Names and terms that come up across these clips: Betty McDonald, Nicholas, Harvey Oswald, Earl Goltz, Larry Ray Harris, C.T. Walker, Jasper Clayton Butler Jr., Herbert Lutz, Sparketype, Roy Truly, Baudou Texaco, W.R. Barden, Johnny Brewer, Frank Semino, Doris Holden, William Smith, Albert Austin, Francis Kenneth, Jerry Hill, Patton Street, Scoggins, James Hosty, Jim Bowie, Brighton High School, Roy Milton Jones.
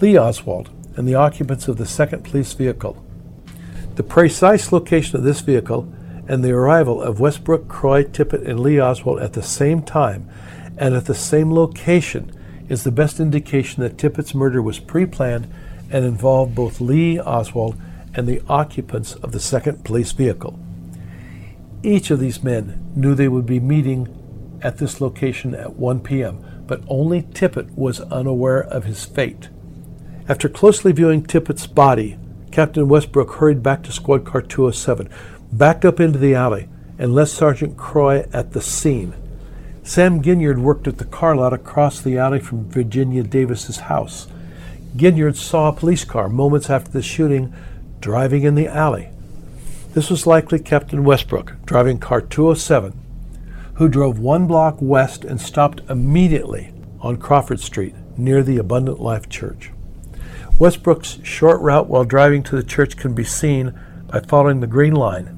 Lee Oswald, and the occupants of the second police vehicle. The precise location of this vehicle and the arrival of Westbrook, Croy, Tippit, and Lee Oswald at the same time and at the same location is the best indication that Tippit's murder was pre-planned and involved both Lee Oswald and the occupants of the second police vehicle. Each of these men knew they would be meeting at this location at 1 p.m., but only Tippit was unaware of his fate. After closely viewing Tippit's body, Captain Westbrook hurried back to Squad Car 207, backed up into the alley, and left Sergeant Croy at the scene. Sam Ginyard worked at the car lot across the alley from Virginia Davis's house. Ginyard saw a police car moments after the shooting driving in the alley. This was likely Captain Westbrook, driving car 207, who drove one block west and stopped immediately on Crawford Street near the Abundant Life Church. Westbrook's short route while driving to the church can be seen by following the green line.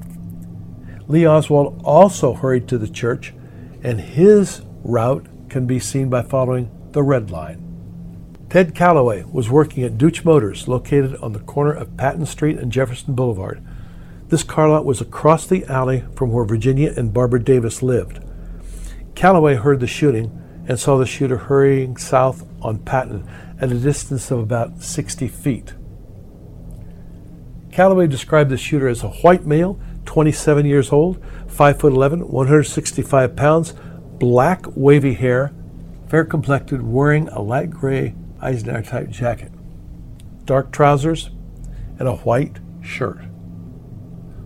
Lee Oswald also hurried to the church, and his route can be seen by following the red line. Ted Callaway was working at Dootch Motors, located on the corner of Patton Street and Jefferson Boulevard. This car lot was across the alley from where Virginia and Barbara Davis lived. Callaway heard the shooting and saw the shooter hurrying south on Patton at a distance of about 60 feet. Callaway described the shooter as a white male, 27 years old, 5'11", 165 pounds, black wavy hair, fair-complected, wearing a light gray Eisenhower-type jacket, dark trousers, and a white shirt.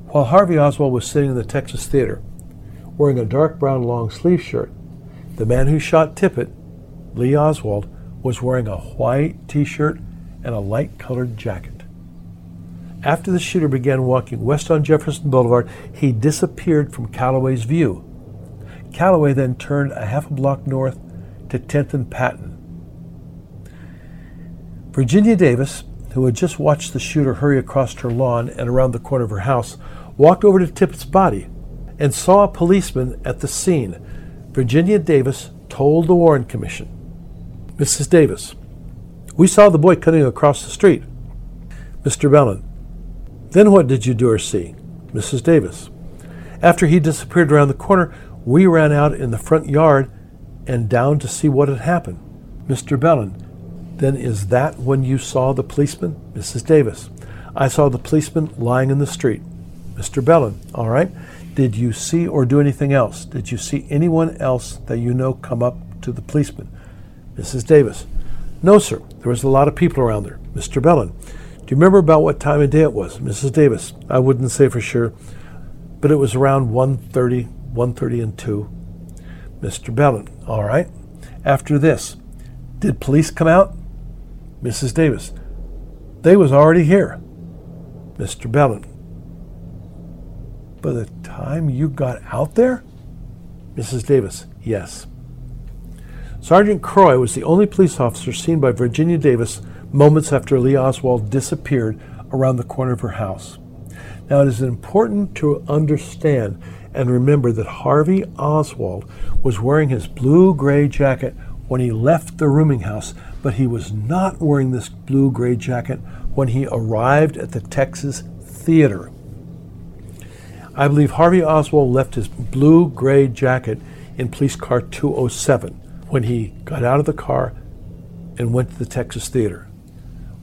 While Harvey Oswald was sitting in the Texas Theater, wearing a dark brown long-sleeve shirt, the man who shot Tippit, Lee Oswald, was wearing a white t-shirt and a light-colored jacket. After the shooter began walking west on Jefferson Boulevard, he disappeared from Callaway's view. Callaway then turned a half a block north to 10th and Patton. Virginia Davis, who had just watched the shooter hurry across her lawn and around the corner of her house, walked over to Tippit's body and saw a policeman at the scene. Virginia Davis told the Warren Commission, "Mrs. Davis, we saw the boy cutting across the street." Mr. Bellin: "Then what did you do or see?" Mrs. Davis: "After he disappeared around the corner, we ran out in the front yard and down to see what had happened." Mr. Bellin: "Then is that when you saw the policeman?" Mrs. Davis: "I saw the policeman lying in the street." Mr. Bellin: "All right. Did you see or do anything else? Did you see anyone else that you know come up to the policeman?" Mrs. Davis: "No, sir. There was a lot of people around there." Mr. Bellin: "Do you remember about what time of day it was?" Mrs. Davis: "I wouldn't say for sure, but it was around 1:30 and 2. Mr. Bellin: "All right. After this, did police come out?" Mrs. Davis: "They was already here." Mr. Bellin: "By the time you got out there?" Mrs. Davis: "Yes." Sergeant Croy was the only police officer seen by Virginia Davis moments after Lee Oswald disappeared around the corner of her house. Now, it is important to understand and remember that Harvey Oswald was wearing his blue-gray jacket when he left the rooming house, but he was not wearing this blue-gray jacket when he arrived at the Texas Theater. I believe Harvey Oswald left his blue-gray jacket in police car 207 when he got out of the car and went to the Texas Theater.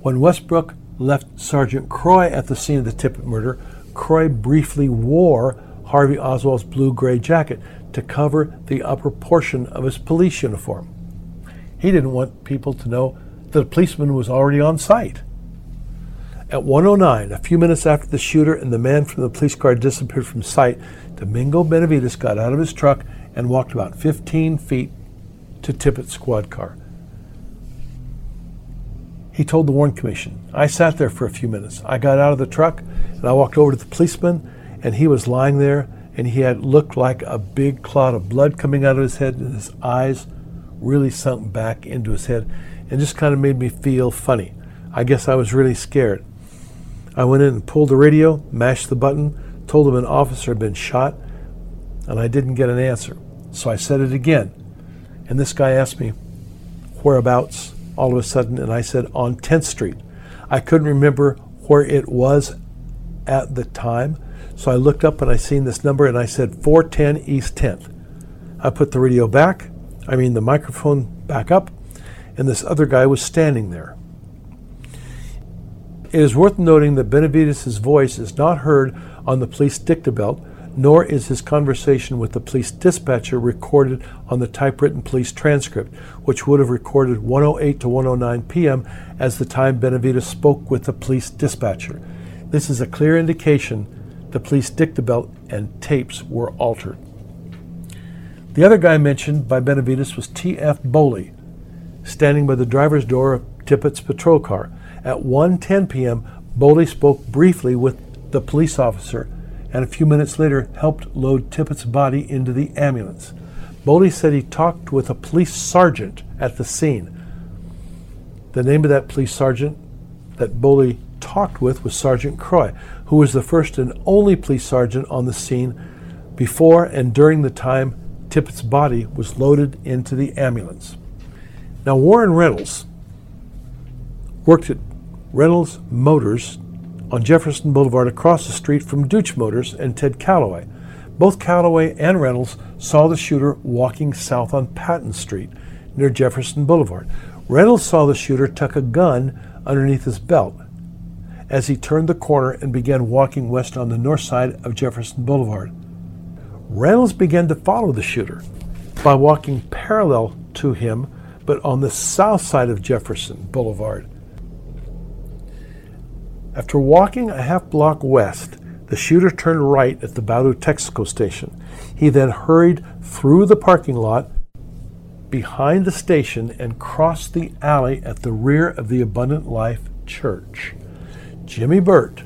When Westbrook left Sergeant Croy at the scene of the Tippit murder, Croy briefly wore Harvey Oswald's blue-gray jacket to cover the upper portion of his police uniform. He didn't want people to know that a policeman was already on site. At 1:09, a few minutes after the shooter and the man from the police car disappeared from sight, Domingo Benavides got out of his truck and walked about 15 feet to Tippit's squad car. He told the Warren Commission, "I sat there for a few minutes. I got out of the truck and I walked over to the policeman, and he was lying there, and he had looked like a big clot of blood coming out of his head, and his eyes really sunk back into his head, and just kind of made me feel funny. I guess I was really scared. I went in and pulled the radio, mashed the button, told him an officer had been shot, and I didn't get an answer. So I said it again. And this guy asked me, 'Whereabouts?' all of a sudden, and I said, on 10th Street. I couldn't remember where it was at the time, so I looked up and I seen this number, and I said 410 East 10th. I put the radio back, I mean the microphone back up, and this other guy was standing there. It is worth noting that Benavides' voice is not heard on the police dictabelt, nor is his conversation with the police dispatcher recorded on the typewritten police transcript, which would have recorded 1:08 to 1:09 p.m. as the time Benavides spoke with the police dispatcher. This is a clear indication the police dictabelt and tapes were altered. The other guy mentioned by Benavides was T.F. Bowley, standing by the driver's door of Tippit's patrol car. At 1:10 p.m., Bowley spoke briefly with the police officer and a few minutes later helped load Tippit's body into the ambulance. Bowley said he talked with a police sergeant at the scene. The name of that police sergeant that Bowley talked with was Sergeant Croy, who was the first and only police sergeant on the scene before and during the time Tippit's body was loaded into the ambulance. Now, Warren Reynolds worked at Reynolds Motors on Jefferson Boulevard across the street from Dootch Motors and Ted Callaway. Both Callaway and Reynolds saw the shooter walking south on Patton Street near Jefferson Boulevard. Reynolds saw the shooter tuck a gun underneath his belt as he turned the corner and began walking west on the north side of Jefferson Boulevard. Reynolds began to follow the shooter by walking parallel to him, but on the south side of Jefferson Boulevard. After walking a half block west, the shooter turned right at the Baudou Texaco station. He then hurried through the parking lot behind the station and crossed the alley at the rear of the Abundant Life Church. Jimmy Burt,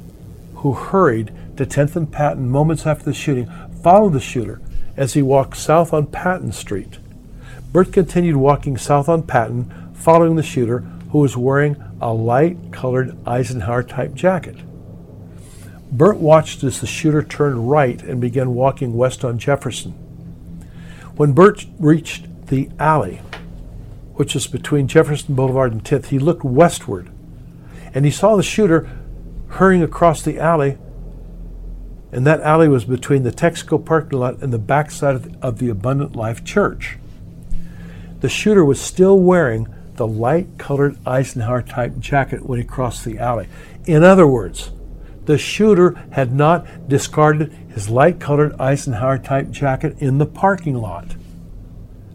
who hurried to 10th and Patton moments after the shooting, followed the shooter as he walked south on Patton Street. Burt continued walking south on Patton, following the shooter, who was wearing a light-colored Eisenhower-type jacket. Burt watched as the shooter turned right and began walking west on Jefferson. When Burt reached the alley, which is between Jefferson Boulevard and 10th, he looked westward, and he saw the shooter hurrying across the alley, and that alley was between the Texaco parking lot and the backside of the Abundant Life Church. The shooter was still wearing the light-colored Eisenhower-type jacket when he crossed the alley. In other words, the shooter had not discarded his light-colored Eisenhower-type jacket in the parking lot.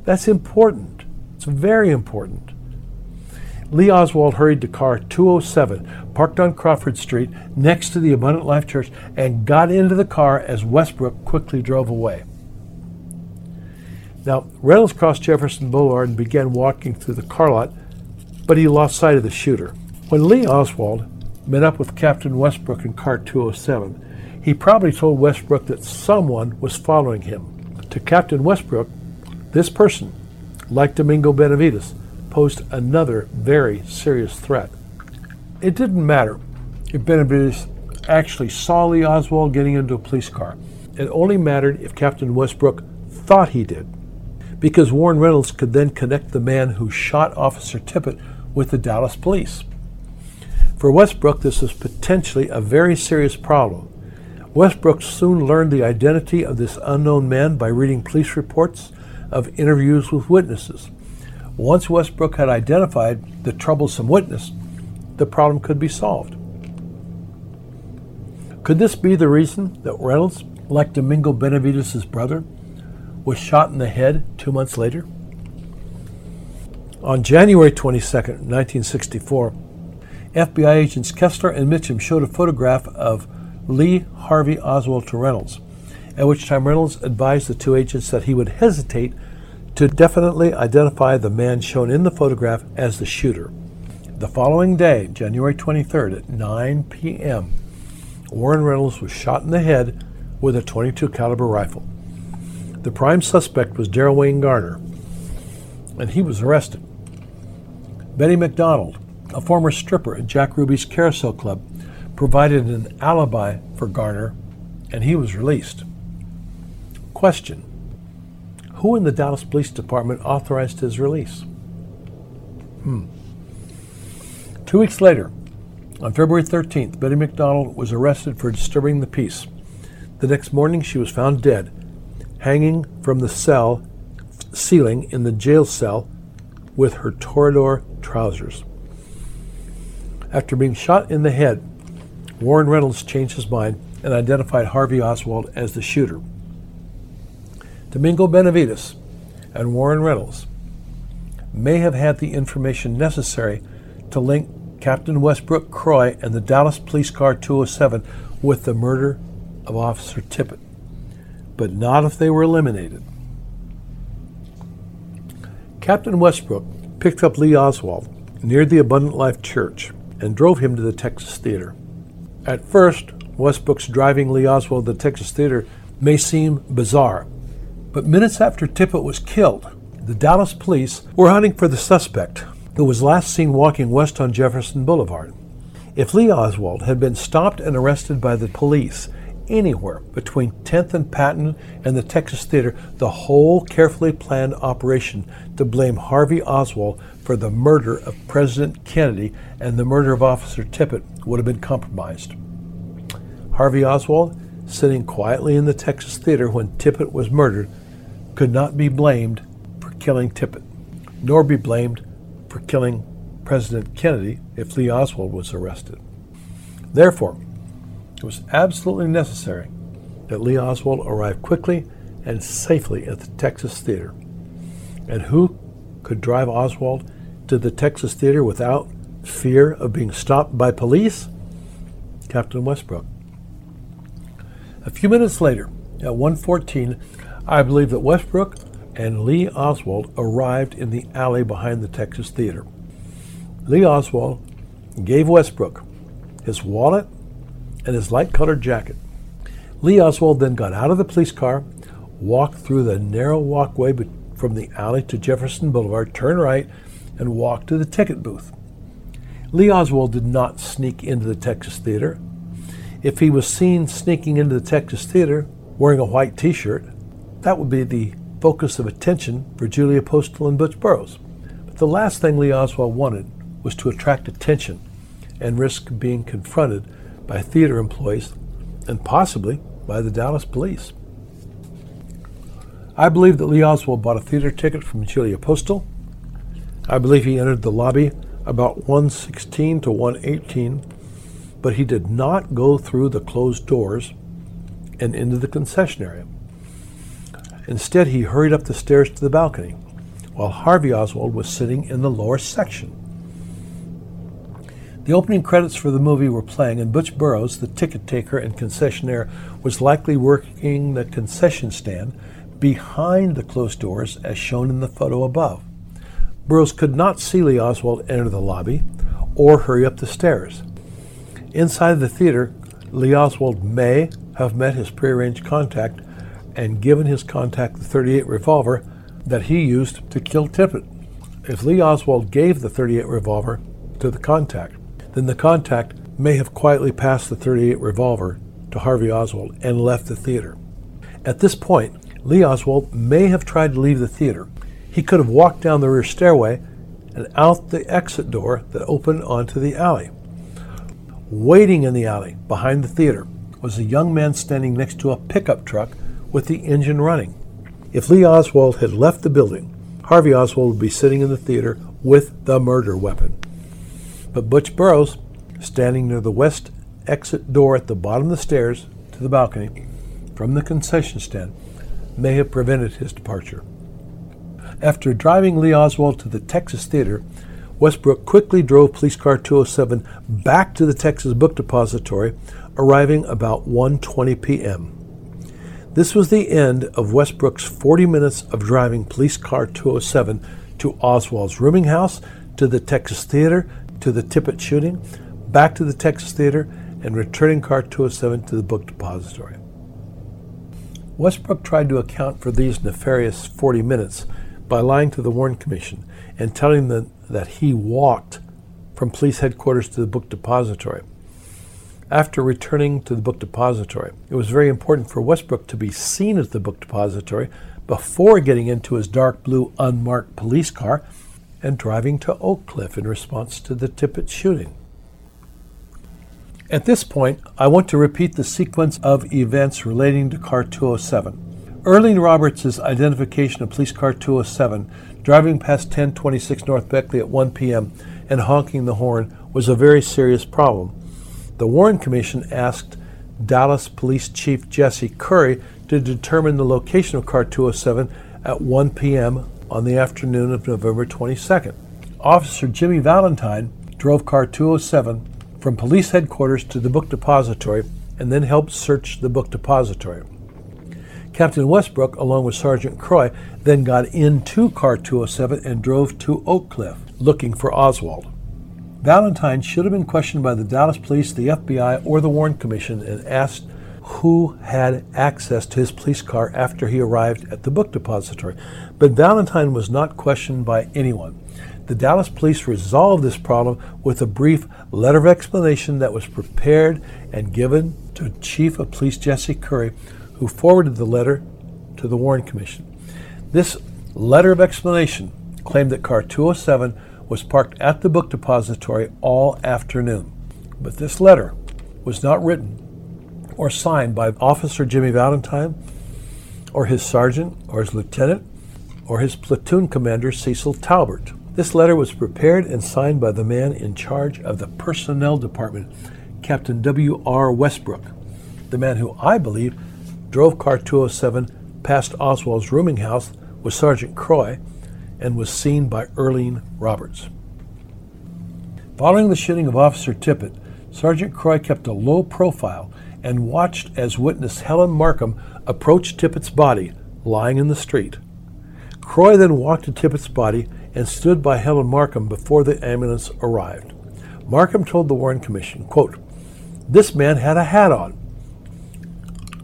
That's important. It's very important. Lee Oswald hurried to car 207, parked on Crawford Street next to the Abundant Life Church, and got into the car as Westbrook quickly drove away. Now, Reynolds crossed Jefferson Boulevard and began walking through the car lot, but he lost sight of the shooter. When Lee Oswald met up with Captain Westbrook in car 207, he probably told Westbrook that someone was following him. To Captain Westbrook, this person, like Domingo Benavides, posed another very serious threat. It didn't matter if Benavides actually saw Lee Oswald getting into a police car. It only mattered if Captain Westbrook thought he did, because Warren Reynolds could then connect the man who shot Officer Tippit with the Dallas police. For Westbrook, this was potentially a very serious problem. Westbrook soon learned the identity of this unknown man by reading police reports of interviews with witnesses. Once Westbrook had identified the troublesome witness, the problem could be solved. Could this be the reason that Reynolds, like Domingo Benavides' brother, was shot in the head 2 months later? On January 22, 1964, FBI agents Kessler and Mitchum showed a photograph of Lee Harvey Oswald to Reynolds, at which time Reynolds advised the two agents that he would hesitate to definitely identify the man shown in the photograph as the shooter. The following day, January 23rd at 9 p.m., Warren Reynolds was shot in the head with a .22 caliber rifle. The prime suspect was Darrell Wayne Garner, and he was arrested. Betty McDonald, a former stripper at Jack Ruby's Carousel Club, provided an alibi for Garner, and he was released. Question: who in the Dallas Police Department authorized his release? 2 weeks later, on February 13th, Betty McDonald was arrested for disturbing the peace. The next morning, she was found dead, hanging from the ceiling in the jail cell with her torador trousers. After being shot in the head, Warren Reynolds changed his mind and identified Harvey Oswald as the shooter. Domingo Benavides and Warren Reynolds may have had the information necessary to link Captain Westbrook Croy and the Dallas Police Car 207 with the murder of Officer Tippit, but not if they were eliminated. Captain Westbrook picked up Lee Oswald near the Abundant Life Church and drove him to the Texas Theater. At first, Westbrook's driving Lee Oswald to the Texas Theater may seem bizarre, but minutes after Tippit was killed, the Dallas police were hunting for the suspect, who was last seen walking west on Jefferson Boulevard. If Lee Oswald had been stopped and arrested by the police anywhere between 10th and Patton and the Texas Theater, the whole carefully planned operation to blame Harvey Oswald for the murder of President Kennedy and the murder of Officer Tippit would have been compromised. Harvey Oswald, sitting quietly in the Texas Theater when Tippit was murdered, could not be blamed for killing Tippit, nor be blamed for killing President Kennedy if Lee Oswald was arrested. Therefore, it was absolutely necessary that Lee Oswald arrive quickly and safely at the Texas Theater. And who could drive Oswald to the Texas Theater without fear of being stopped by police? Captain Westbrook. A few minutes later, at 1:14, I believe that Westbrook and Lee Oswald arrived in the alley behind the Texas Theater. Lee Oswald gave Westbrook his wallet and his light-colored jacket. Lee Oswald then got out of the police car, walked through the narrow walkway from the alley to Jefferson Boulevard, turned right, and walked to the ticket booth. Lee Oswald did not sneak into the Texas Theater. If he was seen sneaking into the Texas Theater wearing a white T-shirt, that would be the focus of attention for Julia Postal and Butch Burroughs. But the last thing Lee Oswald wanted was to attract attention and risk being confronted by theater employees and possibly by the Dallas police. I believe that Lee Oswald bought a theater ticket from Julia Postal. I believe he entered the lobby about 1:16 to 1:18, but he did not go through the closed doors and into the concession area. Instead, he hurried up the stairs to the balcony, while Harvey Oswald was sitting in the lower section. The opening credits for the movie were playing, and Butch Burroughs, the ticket taker and concessionaire, was likely working the concession stand behind the closed doors, as shown in the photo above. Burroughs could not see Lee Oswald enter the lobby or hurry up the stairs. Inside the theater, Lee Oswald may have met his prearranged contact and given his contact the .38 revolver that he used to kill Tippit. If Lee Oswald gave the .38 revolver to the contact, then the contact may have quietly passed the .38 revolver to Harvey Oswald and left the theater. At this point, Lee Oswald may have tried to leave the theater. He could have walked down the rear stairway and out the exit door that opened onto the alley. Waiting in the alley behind the theater was a young man standing next to a pickup truck with the engine running. If Lee Oswald had left the building, Harvey Oswald would be sitting in the theater with the murder weapon. But Butch Burroughs, standing near the west exit door at the bottom of the stairs to the balcony from the concession stand, may have prevented his departure. After driving Lee Oswald to the Texas Theater, Westbrook quickly drove Police Car 207 back to the Texas Book Depository, arriving about 1:20 p.m. This was the end of Westbrook's 40 minutes of driving Police Car 207 to Oswald's rooming house, to the Texas Theater, to the Tippit shooting, back to the Texas Theater, and returning Car 207 to the book depository. Westbrook tried to account for these nefarious 40 minutes by lying to the Warren Commission and telling them that he walked from police headquarters to the book depository. After returning to the book depository, it was very important for Westbrook to be seen at the book depository before getting into his dark blue unmarked police car and driving to Oak Cliff in response to the Tippit shooting. At this point, I want to repeat the sequence of events relating to Car 207. Earlene Roberts' identification of Police Car 207, driving past 1026 North Beckley at 1 p.m. and honking the horn, was a very serious problem. The Warren Commission asked Dallas Police Chief Jesse Curry to determine the location of Car 207 at 1 p.m. on the afternoon of November 22nd. Officer Jimmy Valentine drove Car 207 from police headquarters to the book depository and then helped search the book depository. Captain Westbrook, along with Sergeant Croy, then got into Car 207 and drove to Oak Cliff looking for Oswald. Valentine should have been questioned by the Dallas Police, the FBI, or the Warren Commission and asked who had access to his police car after he arrived at the book depository. But Valentine was not questioned by anyone. The Dallas Police resolved this problem with a brief letter of explanation that was prepared and given to Chief of Police Jesse Curry, who forwarded the letter to the Warren Commission. This letter of explanation claimed that Car 207 was parked at the book depository all afternoon. But this letter was not written or signed by Officer Jimmy Valentine or his sergeant or his lieutenant or his platoon commander Cecil Talbert. This letter was prepared and signed by the man in charge of the personnel department, Captain W.R. Westbrook, the man who I believe drove Car 207 past Oswald's rooming house with Sergeant Croy and was seen by Earlene Roberts. Following the shooting of Officer Tippit, Sergeant Croy kept a low profile and watched as witness Helen Markham approached Tippit's body lying in the street. Croy then walked to Tippit's body and stood by Helen Markham before the ambulance arrived. Markham told the Warren Commission, quote, "This man had a hat on.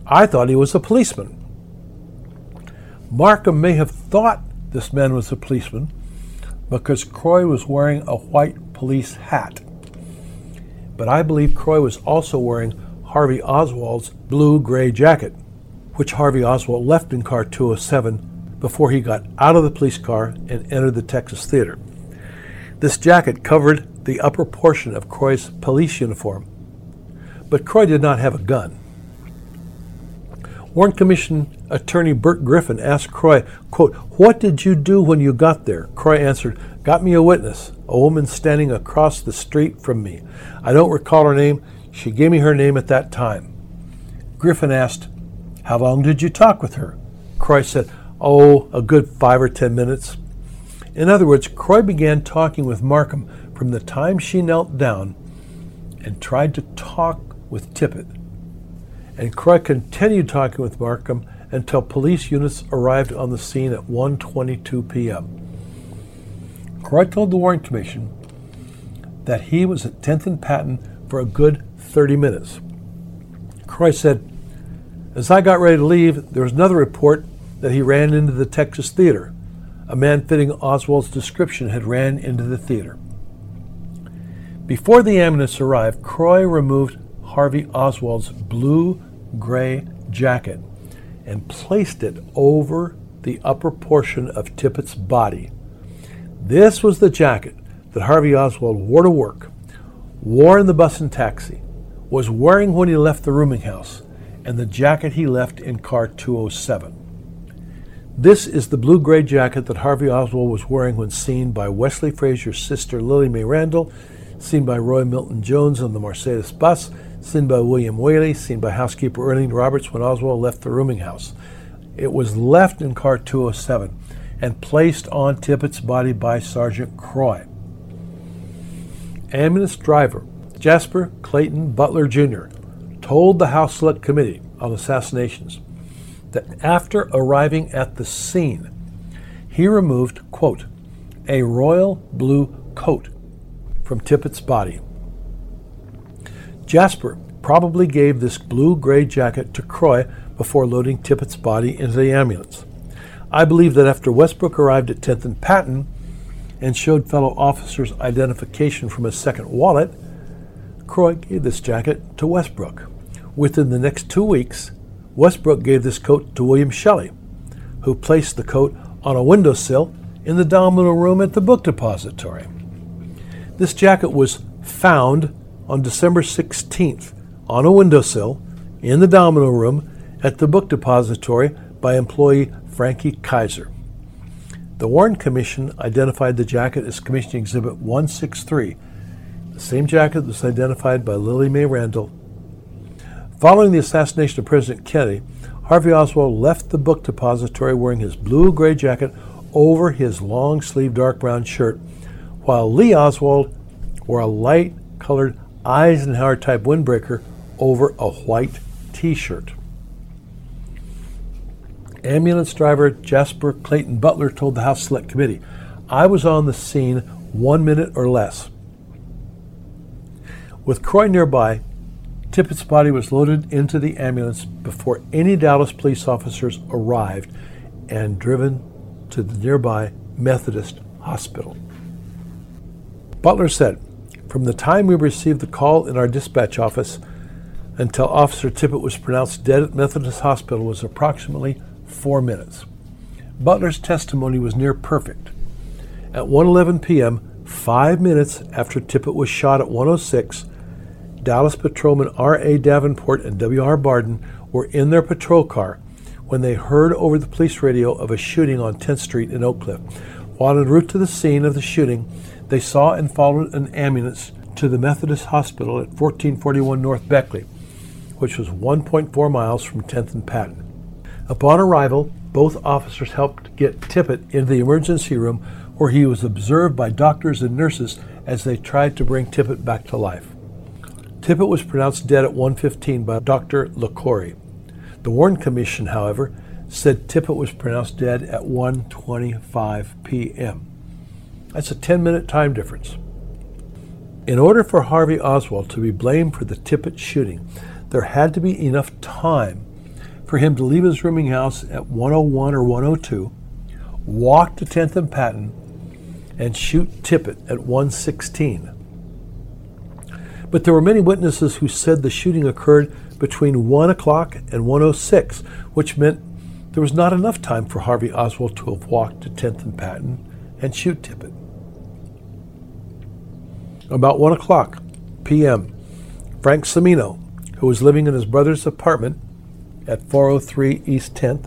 I thought he was a policeman." Markham may have thought this man was a policeman because Croy was wearing a white police hat. But I believe Croy was also wearing Harvey Oswald's blue-gray jacket, which Harvey Oswald left in Car 207 before he got out of the police car and entered the Texas Theater. This jacket covered the upper portion of Croy's police uniform, but Croy did not have a gun. Warren Commission attorney Burt Griffin asked Croy, quote, "What did you do when you got there?" Croy answered, "Got me a witness, a woman standing across the street from me. I don't recall her name. She gave me her name at that time." Griffin asked, "How long did you talk with her?" Croy said, "Oh, a good 5 or 10 minutes. In other words, Croy began talking with Markham from the time she knelt down and tried to talk with Tippit. And Croy continued talking with Markham until police units arrived on the scene at 1:22 p.m. Croy told the Warren Commission that he was at 10th and Patton for a good 30 minutes. Croy said, "As I got ready to leave, there was another report that he ran into the Texas Theater. A man fitting Oswald's description had ran into the theater." Before the ambulance arrived, Croy removed Harvey Oswald's blue-gray jacket and placed it over the upper portion of Tippit's body. This was the jacket that Harvey Oswald wore to work, wore in the bus and taxi, was wearing when he left the rooming house, and the jacket he left in Car 207. This is the blue-gray jacket that Harvey Oswald was wearing when seen by Wesley Frazier's sister Lily Mae Randall, seen by Roy Milton Jones on the Mercedes bus, seen by William Whaley, seen by housekeeper Earlene Roberts when Oswald left the rooming house. It was left in Car 207 and placed on Tippit's body by Sergeant Croy. Ambulance driver Jasper Clayton Butler Jr. told the House Select Committee on Assassinations that after arriving at the scene, he removed, quote, "a royal blue coat" from Tippit's body. Jasper probably gave this blue-gray jacket to Croy before loading Tippit's body into the ambulance. I believe that after Westbrook arrived at 10th and Patton and showed fellow officers identification from his second wallet, Croy gave this jacket to Westbrook. Within the next 2 weeks, Westbrook gave this coat to William Shelley, who placed the coat on a windowsill in the domino room at the book depository. This jacket was found on December 16th on a windowsill in the domino room at the book depository by employee Frankie Kaiser. The Warren Commission identified the jacket as Commission Exhibit 163, the same jacket that was identified by Lily Mae Randall. Following the assassination of President Kennedy, Harvey Oswald left the book depository wearing his blue-gray jacket over his long-sleeved dark brown shirt, while Lee Oswald wore a light-colored Eisenhower-type windbreaker over a white T-shirt. Ambulance driver Jasper Clayton Butler told the House Select Committee, "I was on the scene 1 minute or less." With Croy nearby, Tippit's body was loaded into the ambulance before any Dallas police officers arrived and driven to the nearby Methodist Hospital. Butler said, "From the time we received the call in our dispatch office until Officer Tippit was pronounced dead at Methodist Hospital was approximately 4 minutes. Butler's testimony was near perfect. At 1:11 p.m., 5 minutes after Tippit was shot at 106, Dallas patrolmen R.A. Davenport and W.R. Barden were in their patrol car when they heard over the police radio of a shooting on 10th Street in Oak Cliff. While en route to the scene of the shooting, they saw and followed an ambulance to the Methodist Hospital at 1441 North Beckley, which was 1.4 miles from 10th and Patton. Upon arrival, both officers helped get Tippit into the emergency room, where he was observed by doctors and nurses as they tried to bring Tippit back to life. Tippit was pronounced dead at 1:15 by Dr. LaCorey. The Warren Commission, however, said Tippit was pronounced dead at 1:25 p.m. That's a 10-minute time difference. In order for Harvey Oswald to be blamed for the Tippit shooting, there had to be enough time for him to leave his rooming house at 101 or 102, walk to 10th and Patton, and shoot Tippit at 1:16. But there were many witnesses who said the shooting occurred between 1 o'clock and 1:06, which meant there was not enough time for Harvey Oswald to have walked to 10th and Patton and shoot Tippit. About 1 o'clock p.m., Frank Semino, who was living in his brother's apartment at 403 East 10th,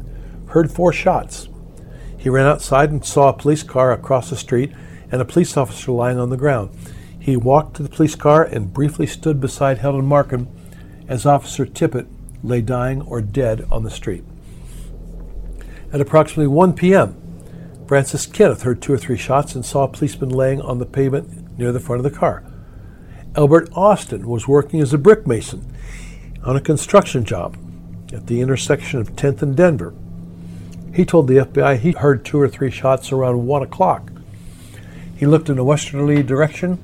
heard 4 shots. He ran outside and saw a police car across the street and a police officer lying on the ground. He walked to the police car and briefly stood beside Helen Markham as Officer Tippit lay dying or dead on the street. At approximately 1 p.m., Francis Kenneth heard 2 or 3 shots and saw a policeman laying on the pavement near the front of the car. Albert Austin was working as a brick mason on a construction job at the intersection of 10th and Denver. He told the FBI he heard 2 or 3 shots around 1 o'clock. He looked in a westerly direction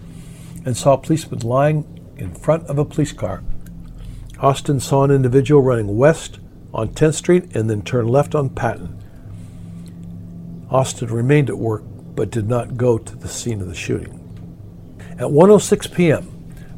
and saw a policeman lying in front of a police car. Austin saw an individual running west on 10th Street and then turn left on Patton. Austin remained at work but did not go to the scene of the shooting. At 1:06 p.m.,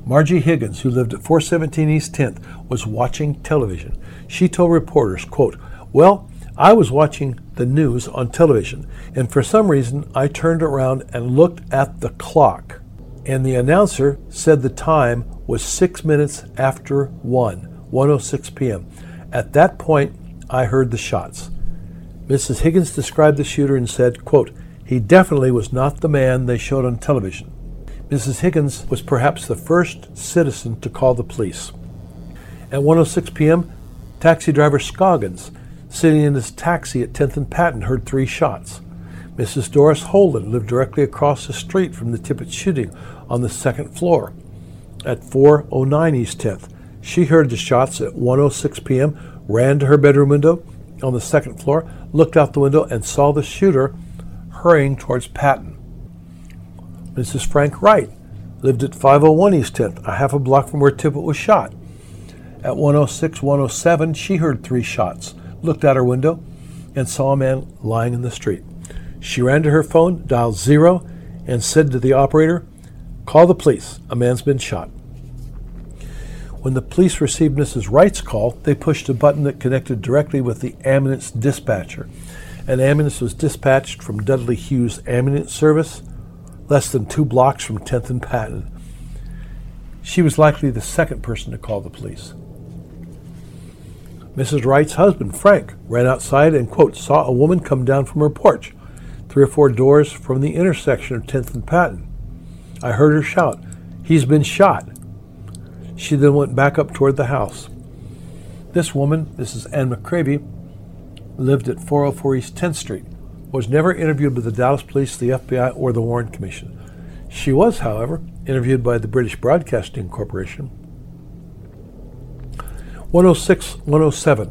Margie Higgins, who lived at 417 East 10th, was watching television. She told reporters, quote, "Well, I was watching the news on television, and for some reason I turned around and looked at the clock, and the announcer said the time was 6 minutes after 1:06 p.m. At that point, I heard the shots." Mrs. Higgins described the shooter and said, quote, "He definitely was not the man they showed on television." Mrs. Higgins was perhaps the first citizen to call the police. At 1:06 p.m., taxi driver Scoggins, sitting in his taxi at 10th and Patton, heard 3 shots. Mrs. Doris Holden lived directly across the street from the Tippit shooting on the second floor at 409 East 10th. She heard the shots at 1:06 p.m., ran to her bedroom window on the second floor, looked out the window, and saw the shooter hurrying towards Patton. Mrs. Frank Wright lived at 501 East 10th, a half a block from where Tippit was shot. At 1:07, she heard 3 shots, looked out her window, and saw a man lying in the street. She ran to her phone, dialed 0, and said to the operator, "Call the police. A man's been shot." When the police received Mrs. Wright's call, they pushed a button that connected directly with the ambulance dispatcher. An ambulance was dispatched from Dudley Hughes Ambulance Service, less than 2 blocks from 10th and Patton. She was likely the second person to call the police. Mrs. Wright's husband, Frank, ran outside and, quote, saw a woman come down from her porch, 3 or 4 doors from the intersection of 10th and Patton. I heard her shout, "He's been shot." She then went back up toward the house. This woman, Mrs. Ann McCravey, lived at 404 East 10th Street, was never interviewed by the Dallas Police, the FBI, or the Warren Commission. She was, however, interviewed by the British Broadcasting Corporation. 106-107.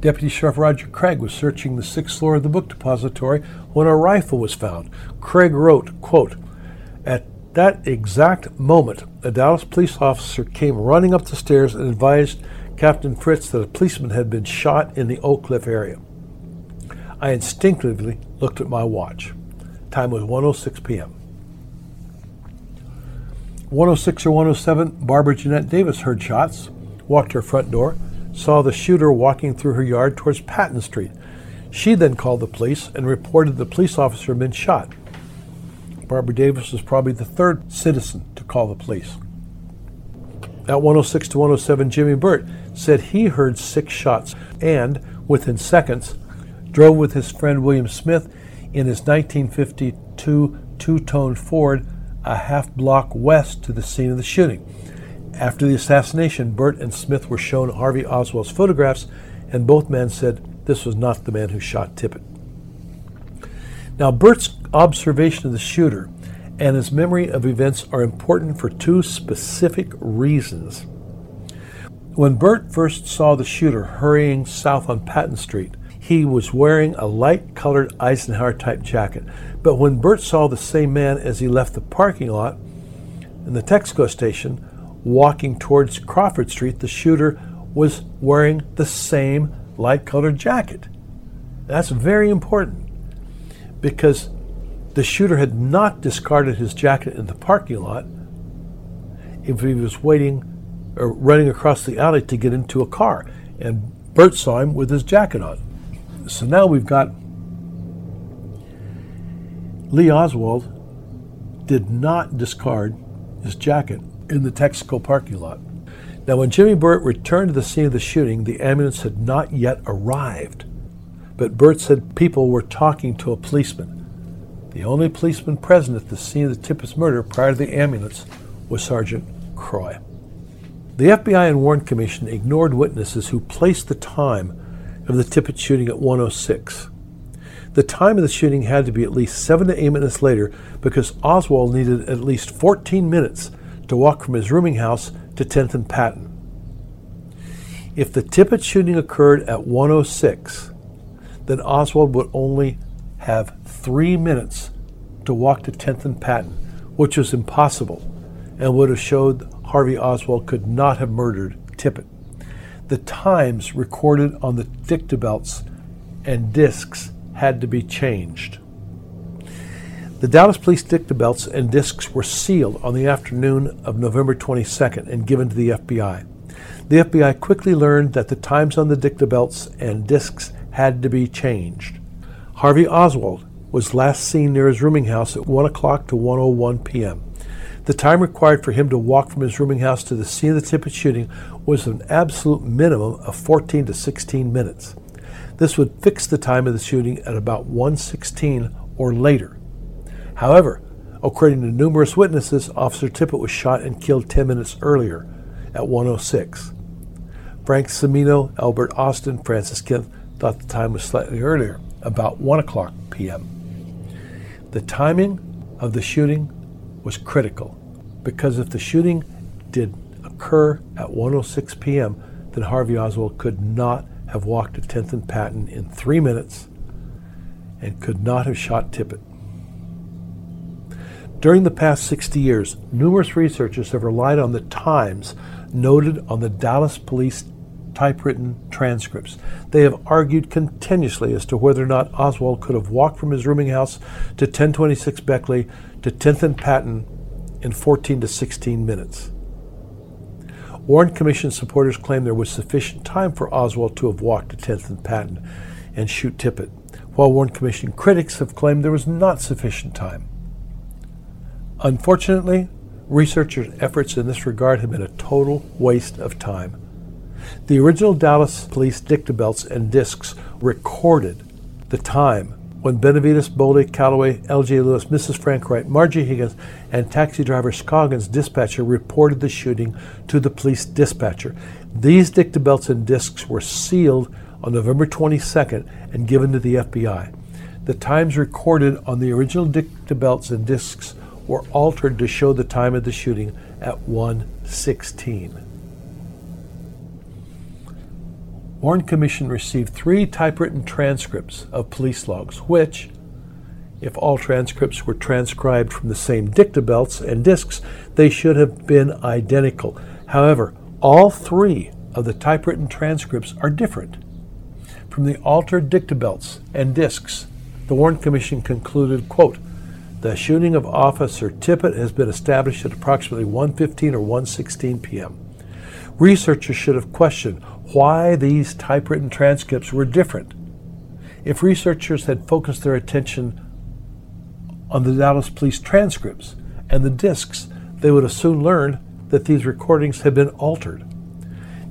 Deputy Sheriff Roger Craig was searching the 6th floor of the book depository when a rifle was found. Craig wrote, quote, "At that exact moment, a Dallas police officer came running up the stairs and advised Captain Fritz that a policeman had been shot in the Oak Cliff area. I instinctively looked at my watch. Time was 1:06 p.m. 1:06 or 1:07, Barbara Jeanette Davis heard shots, walked to her front door, saw the shooter walking through her yard towards Patton Street. She then called the police and reported the police officer had been shot. Barbara Davis was probably the third citizen to call the police. At 1:06 to 1:07, Jimmy Burt said he heard 6 shots and, within seconds, drove with his friend William Smith in his 1952 two-tone Ford a half block west to the scene of the shooting. After the assassination, Burt and Smith were shown Harvey Oswald's photographs, and both men said this was not the man who shot Tippit. Now, Burt's observation of the shooter and his memory of events are important for 2 specific reasons. When Burt first saw the shooter hurrying south on Patton Street, he was wearing a light-colored Eisenhower-type jacket. But when Burt saw the same man as he left the parking lot in the Texaco station, walking towards Crawford Street, the shooter was wearing the same light-colored jacket. That's very important because the shooter had not discarded his jacket in the parking lot if he was waiting or running across the alley to get into a car. And Burt saw him with his jacket on. So now we've got Lee Oswald did not discard his jacket in the Texaco parking lot. Now, when Jimmy Burt returned to the scene of the shooting, the ambulance had not yet arrived. But Burt said people were talking to a policeman. The only policeman present at the scene of the Tippit's murder prior to the ambulance was Sergeant Croy. The FBI and Warren Commission ignored witnesses who placed the time of the Tippit shooting at 1:06. The time of the shooting had to be at least 7 to 8 minutes later because Oswald needed at least 14 minutes to walk from his rooming house to 10th and Patton. If the Tippit shooting occurred at 1:06, then Oswald would only have 3 minutes to walk to 10th and Patton, which was impossible and would have showed Harvey Oswald could not have murdered Tippit. The times recorded on the dictabelts and discs had to be changed. The Dallas Police dictabelts and discs were sealed on the afternoon of November 22nd and given to the FBI. The FBI quickly learned that the times on the dictabelts and discs had to be changed. Harvey Oswald was last seen near his rooming house at 1 o'clock to 1:01 p.m. The time required for him to walk from his rooming house to the scene of the Tippit shooting was an absolute minimum of 14 to 16 minutes. This would fix the time of the shooting at about 1:16 or later. However, according to numerous witnesses, Officer Tippit was shot and killed 10 minutes earlier at 1:06. Frank Cimino, Albert Austin, Francis Kent thought the time was slightly earlier, about 1 o'clock p.m. The timing of the shooting was critical because if the shooting did occur at 1:06 p.m., then Harvey Oswald could not have walked to 10th and Patton in 3 minutes and could not have shot Tippit. During the past 60 years, numerous researchers have relied on the times noted on the Dallas Police typewritten transcripts. They have argued continuously as to whether or not Oswald could have walked from his rooming house to 1026 Beckley to 10th and Patton in 14 to 16 minutes. Warren Commission supporters claim there was sufficient time for Oswald to have walked to 10th and Patton and shoot Tippit, while Warren Commission critics have claimed there was not sufficient time. Unfortunately, researchers' efforts in this regard have been a total waste of time. The original Dallas police dictabelts and discs recorded the time when Benavides, Bowley, Callaway, L.J. Lewis, Mrs. Frankwright, Margie Higgins, and taxi driver Scoggins' dispatcher reported the shooting to the police dispatcher. These dictabelts and discs were sealed on November 22nd and given to the FBI. The times recorded on the original dictabelts and discs were altered to show the time of the shooting at 1:16. Warren Commission received 3 typewritten transcripts of police logs, which, if all transcripts were transcribed from the same dictabelts and discs, they should have been identical. However, all 3 of the typewritten transcripts are different. From the altered dictabelts and discs, the Warren Commission concluded, quote, "The shooting of Officer Tippit has been established at approximately 1:15 or 1:16 p.m. Researchers should have questioned why these typewritten transcripts were different. If researchers had focused their attention on the Dallas police transcripts and the discs, they would have soon learned that these recordings had been altered."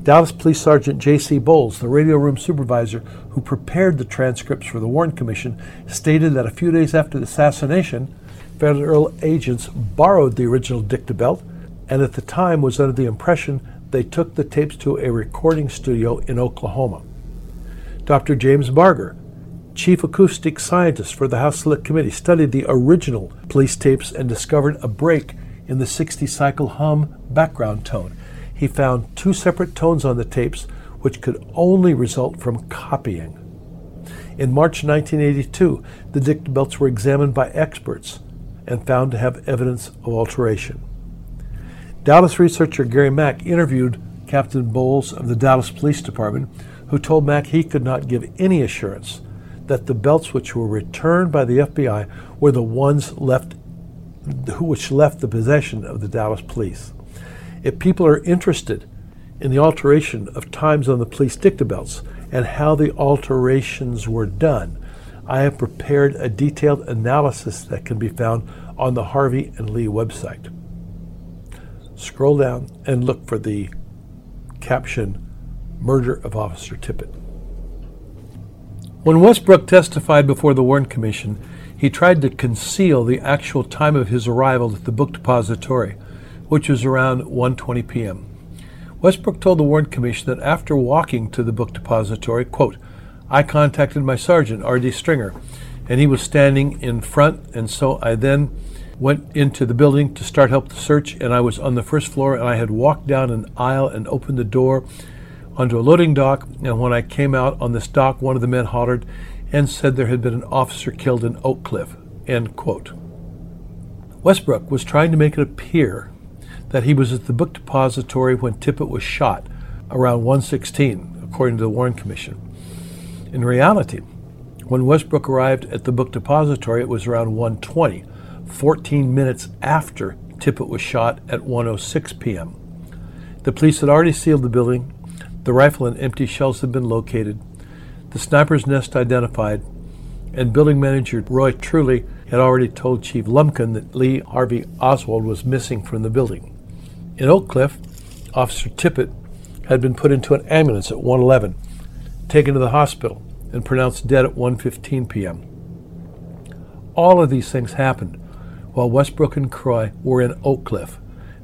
Dallas Police Sergeant J.C. Bowles, the radio room supervisor who prepared the transcripts for the Warren Commission, stated that a few days after the assassination, federal agents borrowed the original dictabelt and at the time was under the impression they took the tapes to a recording studio in Oklahoma. Dr. James Barger, chief acoustic scientist for the House Select Committee, studied the original police tapes and discovered a break in the 60-cycle hum background tone. He found 2 separate tones on the tapes, which could only result from copying. In March 1982, the dictabelts were examined by experts and found to have evidence of alteration. Dallas researcher Gary Mack interviewed Captain Bowles of the Dallas Police Department, who told Mack he could not give any assurance that the belts which were returned by the FBI were the ones which left the possession of the Dallas police. If people are interested in the alteration of times on the police dictabelts and how the alterations were done, I have prepared a detailed analysis that can be found on the Harvey and Lee website. Scroll down and look for the caption, "Murder of Officer Tippit." When Westbrook testified before the Warren Commission, he tried to conceal the actual time of his arrival at the book depository, which was around 1:20 p.m. Westbrook told the Warren Commission that after walking to the book depository, quote, "I contacted my sergeant, R.D. Stringer, and he was standing in front, and so I then went into the building to help the search, and I was on the first floor, and I had walked down an aisle and opened the door onto a loading dock, and when I came out on this dock, one of the men hollered and said there had been an officer killed in Oak Cliff," end quote. Westbrook was trying to make it appear that he was at the book depository when Tippit was shot, around 1:16, according to the Warren Commission. In reality, when Westbrook arrived at the book depository, it was around 1:20, 14 minutes after Tippit was shot at 1:06 p.m. The police had already sealed the building. The rifle and empty shells had been located, the sniper's nest identified, and building manager Roy Truly had already told Chief Lumpkin that Lee Harvey Oswald was missing from the building. In Oak Cliff, Officer Tippit had been put into an ambulance at 1:11, taken to the hospital, and pronounced dead at 1:15 p.m. All of these things happened while Westbrook and Croy were in Oak Cliff,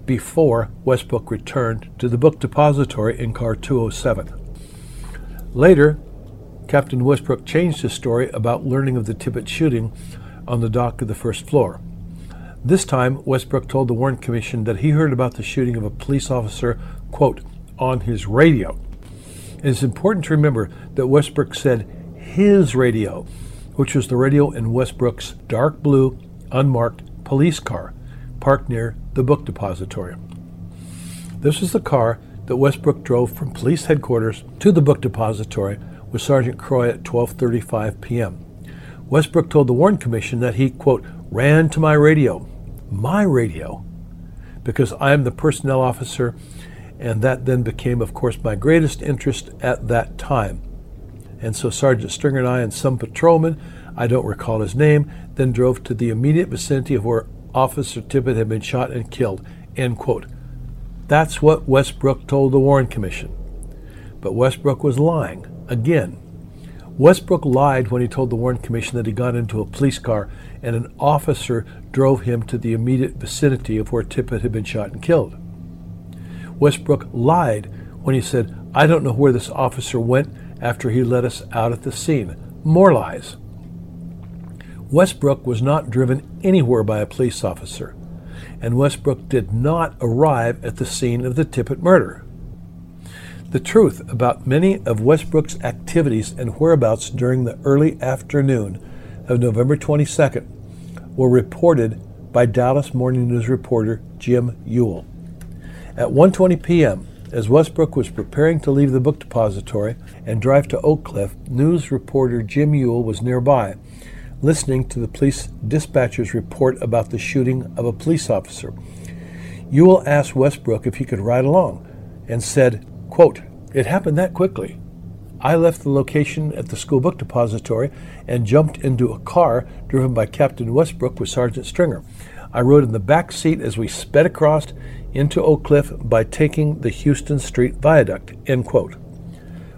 before Westbrook returned to the book depository in car 207. Later, Captain Westbrook changed his story about learning of the Tippit shooting on the dock of the first floor. This time, Westbrook told the Warren Commission that he heard about the shooting of a police officer, quote, "on his radio." It is important to remember that Westbrook said his radio, which was the radio in Westbrook's dark blue, unmarked police car, parked near the book depository. This was the car that Westbrook drove from police headquarters to the book depository with Sergeant Croy at 12:35 p.m. Westbrook told the Warren Commission that he, quote, "ran to my radio, because I am the personnel officer, and that then became, of course, my greatest interest at that time." And so Sergeant Stringer and I and some patrolman, I don't recall his name, then drove to the immediate vicinity of where Officer Tippit had been shot and killed, end quote. That's what Westbrook told the Warren Commission. But Westbrook was lying, again. Westbrook lied when he told the Warren Commission that he got into a police car and an officer drove him to the immediate vicinity of where Tippit had been shot and killed. Westbrook lied when he said, I don't know where this officer went after he let us out at the scene. More lies. Westbrook was not driven anywhere by a police officer, and Westbrook did not arrive at the scene of the Tippit murder. The truth about many of Westbrook's activities and whereabouts during the early afternoon of November 22nd were reported by Dallas Morning News reporter Jim Ewell. At 1:20 p.m., as Westbrook was preparing to leave the book depository and drive to Oak Cliff, news reporter Jim Ewell was nearby, listening to the police dispatcher's report about the shooting of a police officer. Ewell asked Westbrook if he could ride along and said, quote, it happened that quickly. I left the location at the school book depository and jumped into a car driven by Captain Westbrook with Sergeant Stringer. I rode in the back seat as we sped across into Oak Cliff by taking the Houston Street Viaduct, end quote.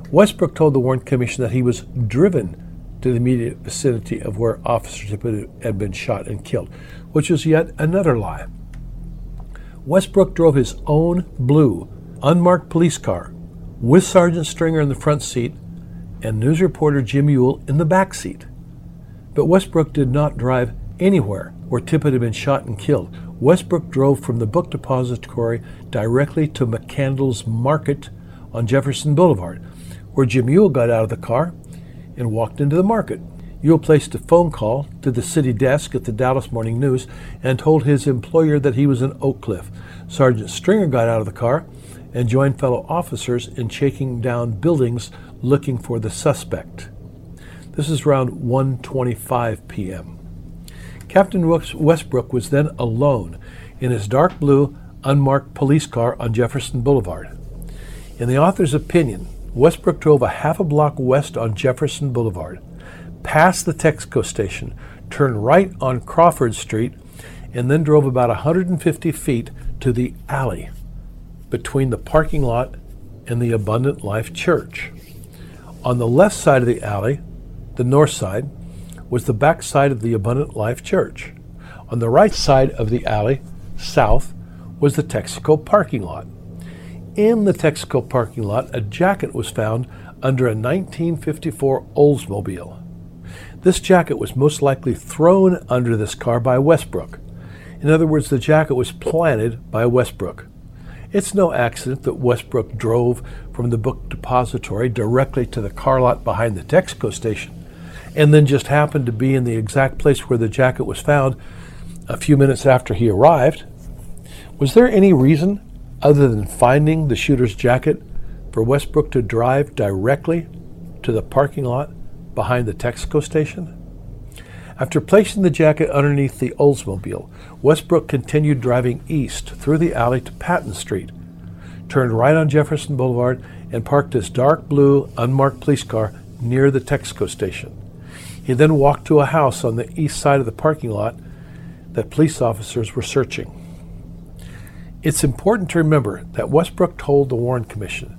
Westbrook told the Warren Commission that he was driven to the immediate vicinity of where Officer Tippit had been shot and killed, which is yet another lie. Westbrook drove his own blue, unmarked police car with Sergeant Stringer in the front seat and news reporter Jim Ewell in the back seat. But Westbrook did not drive anywhere where Tippit had been shot and killed. Westbrook drove from the book depository directly to McCandle's Market on Jefferson Boulevard, where Jim Ewell got out of the car and walked into the market. Ewell placed a phone call to the city desk at the Dallas Morning News and told his employer that he was in Oak Cliff. Sergeant Stringer got out of the car and joined fellow officers in shaking down buildings looking for the suspect. This is around 1:25 p.m. Captain Westbrook was then alone in his dark blue, unmarked police car on Jefferson Boulevard. In the author's opinion, Westbrook drove a half a block west on Jefferson Boulevard, past the Texaco station, turned right on Crawford Street, and then drove about 150 feet to the alley between the parking lot and the Abundant Life Church. On the left side of the alley, the north side, was the back side of the Abundant Life Church. On the right side of the alley, south, was the Texaco parking lot. In the Texaco parking lot, a jacket was found under a 1954 Oldsmobile. This jacket was most likely thrown under this car by Westbrook. In other words, the jacket was planted by Westbrook. It's no accident that Westbrook drove from the book depository directly to the car lot behind the Texaco station, and then just happened to be in the exact place where the jacket was found a few minutes after he arrived. Was there any reason, other than finding the shooter's jacket, for Westbrook to drive directly to the parking lot behind the Texaco station? After placing the jacket underneath the Oldsmobile, Westbrook continued driving east through the alley to Patton Street, turned right on Jefferson Boulevard, and parked his dark blue, unmarked police car near the Texaco station. He then walked to a house on the east side of the parking lot that police officers were searching. It's important to remember that Westbrook told the Warren Commission,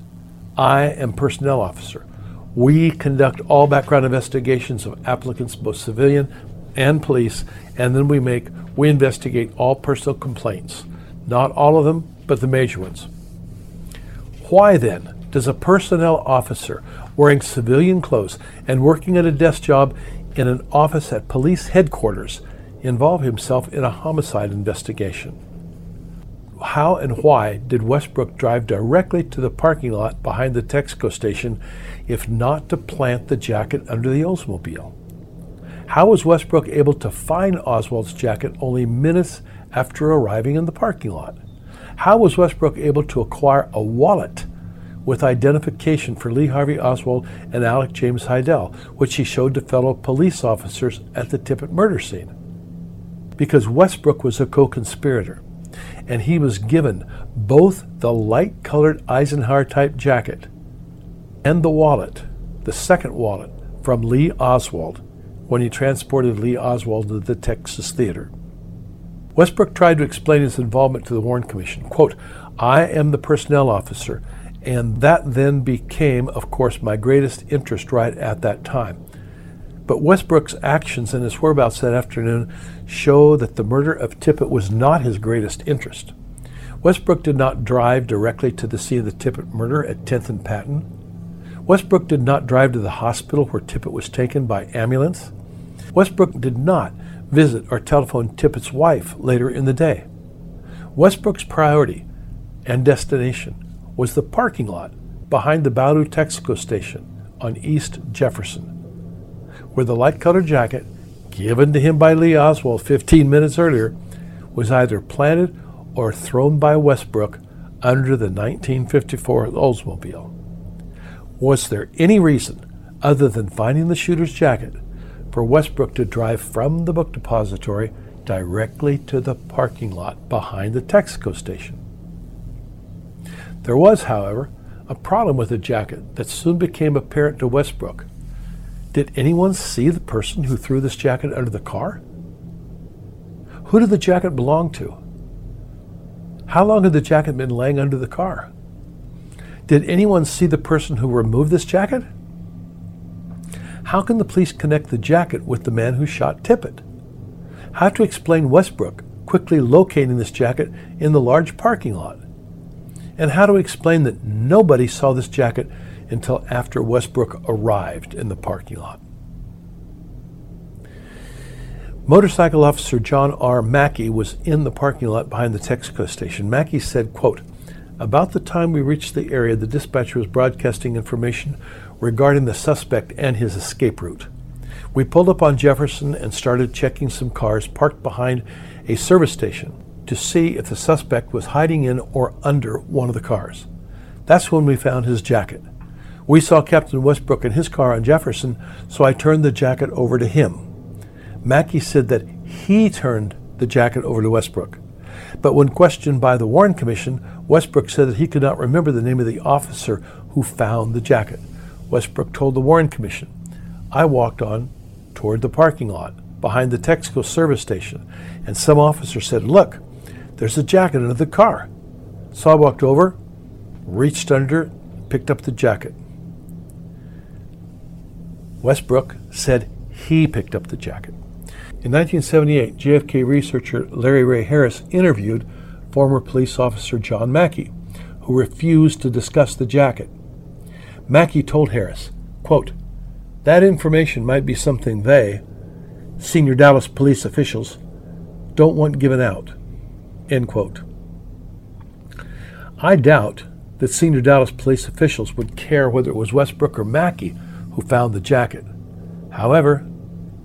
I am personnel officer. We conduct all background investigations of applicants, both civilian and police, and then we investigate all personal complaints. Not all of them, but the major ones. Why then does a personnel officer wearing civilian clothes and working at a desk job in an office at police headquarters involve himself in a homicide investigation? How and why did Westbrook drive directly to the parking lot behind the Texaco station if not to plant the jacket under the Oldsmobile? How was Westbrook able to find Oswald's jacket only minutes after arriving in the parking lot? How was Westbrook able to acquire a wallet with identification for Lee Harvey Oswald and Alec James Hidell, which he showed to fellow police officers at the Tippit murder scene? Because Westbrook was a co-conspirator, and he was given both the light-colored Eisenhower-type jacket and the wallet the second wallet from Lee Oswald when he transported Lee Oswald to the Texas Theater. Westbrook tried to explain his involvement to the Warren Commission. Quote, "I am the personnel officer, and that then became, of course, my greatest interest right at that time." But Westbrook's actions and his whereabouts that afternoon show that the murder of Tippit was not his greatest interest. Westbrook did not drive directly to the scene of the Tippit murder at 10th and Patton. Westbrook did not drive to the hospital where Tippit was taken by ambulance. Westbrook did not visit or telephone Tippit's wife later in the day. Westbrook's priority and destination was the parking lot behind the Baudou Texaco station on East Jefferson, where the light-colored jacket, given to him by Lee Oswald 15 minutes earlier, was either planted or thrown by Westbrook under the 1954 Oldsmobile. Was there any reason, other than finding the shooter's jacket, for Westbrook to drive from the book depository directly to the parking lot behind the Texaco station? There was, however, a problem with the jacket that soon became apparent to Westbrook. Did anyone see the person who threw this jacket under the car? Who did the jacket belong to? How long had the jacket been laying under the car? Did anyone see the person who removed this jacket? How can the police connect the jacket with the man who shot Tippit? How to explain Westbrook quickly locating this jacket in the large parking lot? And how to explain that nobody saw this jacket until after Westbrook arrived in the parking lot? Motorcycle officer John R. Mackey was in the parking lot behind the Texaco station. Mackey said, quote, "About the time we reached the area, the dispatcher was broadcasting information regarding the suspect and his escape route. We pulled up on Jefferson and started checking some cars parked behind a service station to see if the suspect was hiding in or under one of the cars. That's when we found his jacket. We saw Captain Westbrook in his car on Jefferson, so I turned the jacket over to him." Mackey said that he turned the jacket over to Westbrook. But when questioned by the Warren Commission, Westbrook said that he could not remember the name of the officer who found the jacket. Westbrook told the Warren Commission, "I walked on toward the parking lot behind the Texaco service station, and some officer said, 'Look, there's a jacket under the car.' So I walked over, reached under, picked up the jacket." Westbrook said he picked up the jacket. In 1978, JFK researcher Larry Ray Harris interviewed former police officer John Mackey, who refused to discuss the jacket. Mackey told Harris, quote, "That information might be something they, senior Dallas police officials, don't want given out," end quote. I doubt that senior Dallas police officials would care whether it was Westbrook or Mackey who found the jacket. However,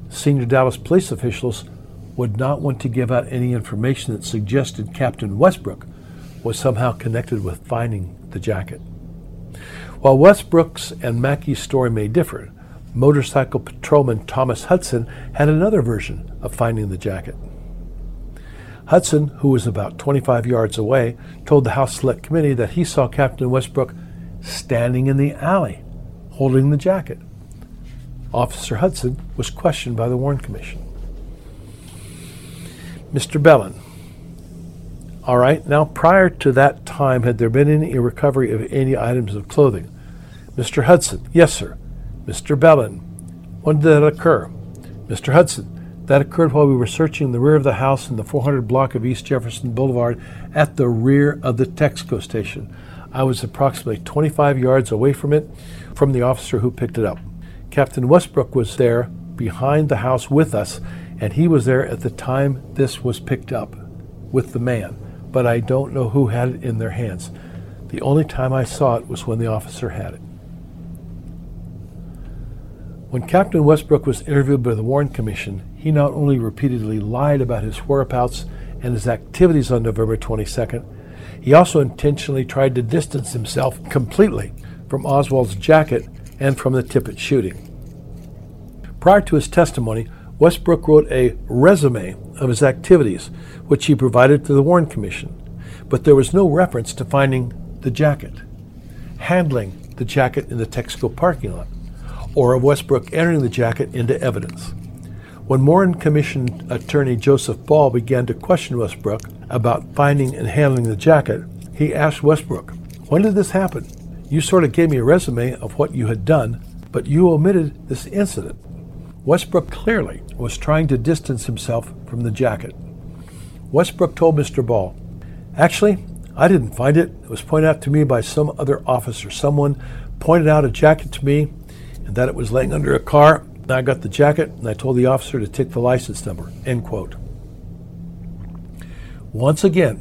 senior Dallas police officials would not want to give out any information that suggested Captain Westbrook was somehow connected with finding the jacket. While Westbrook's and Mackey's story may differ, motorcycle patrolman Thomas Hudson had another version of finding the jacket. Hudson, who was about 25 yards away, told the House Select Committee that he saw Captain Westbrook standing in the alley holding the jacket. Officer Hudson was questioned by the Warren Commission. Mr. Bellin, all right, now prior to that time, had there been any recovery of any items of clothing? Mr. Hudson, yes, sir. Mr. Bellin, when did that occur? Mr. Hudson, that occurred while we were searching the rear of the house in the 400 block of East Jefferson Boulevard at the rear of the Texaco station. I was approximately 25 yards away from it, from the officer who picked it up. Captain Westbrook was there behind the house with us, and he was there at the time this was picked up with the man, but I don't know who had it in their hands. The only time I saw it was when the officer had it. When Captain Westbrook was interviewed by the Warren Commission, he not only repeatedly lied about his whereabouts and his activities on November 22nd, he also intentionally tried to distance himself completely from Oswald's jacket and from the Tippit shooting. Prior to his testimony, Westbrook wrote a resume of his activities, which he provided to the Warren Commission, but there was no reference to finding the jacket, handling the jacket in the Texaco parking lot, or of Westbrook entering the jacket into evidence. When Warren commissioned attorney Joseph Ball began to question Westbrook about finding and handling the jacket, he asked Westbrook, "When did this happen? You sort of gave me a resume of what you had done, but you omitted this incident." Westbrook clearly was trying to distance himself from the jacket. Westbrook told Mr. Ball, "Actually, I didn't find it. It was pointed out to me by some other officer. Someone pointed out a jacket to me and that it was laying under a car. I got the jacket and I told the officer to take the license number," end quote. Once again,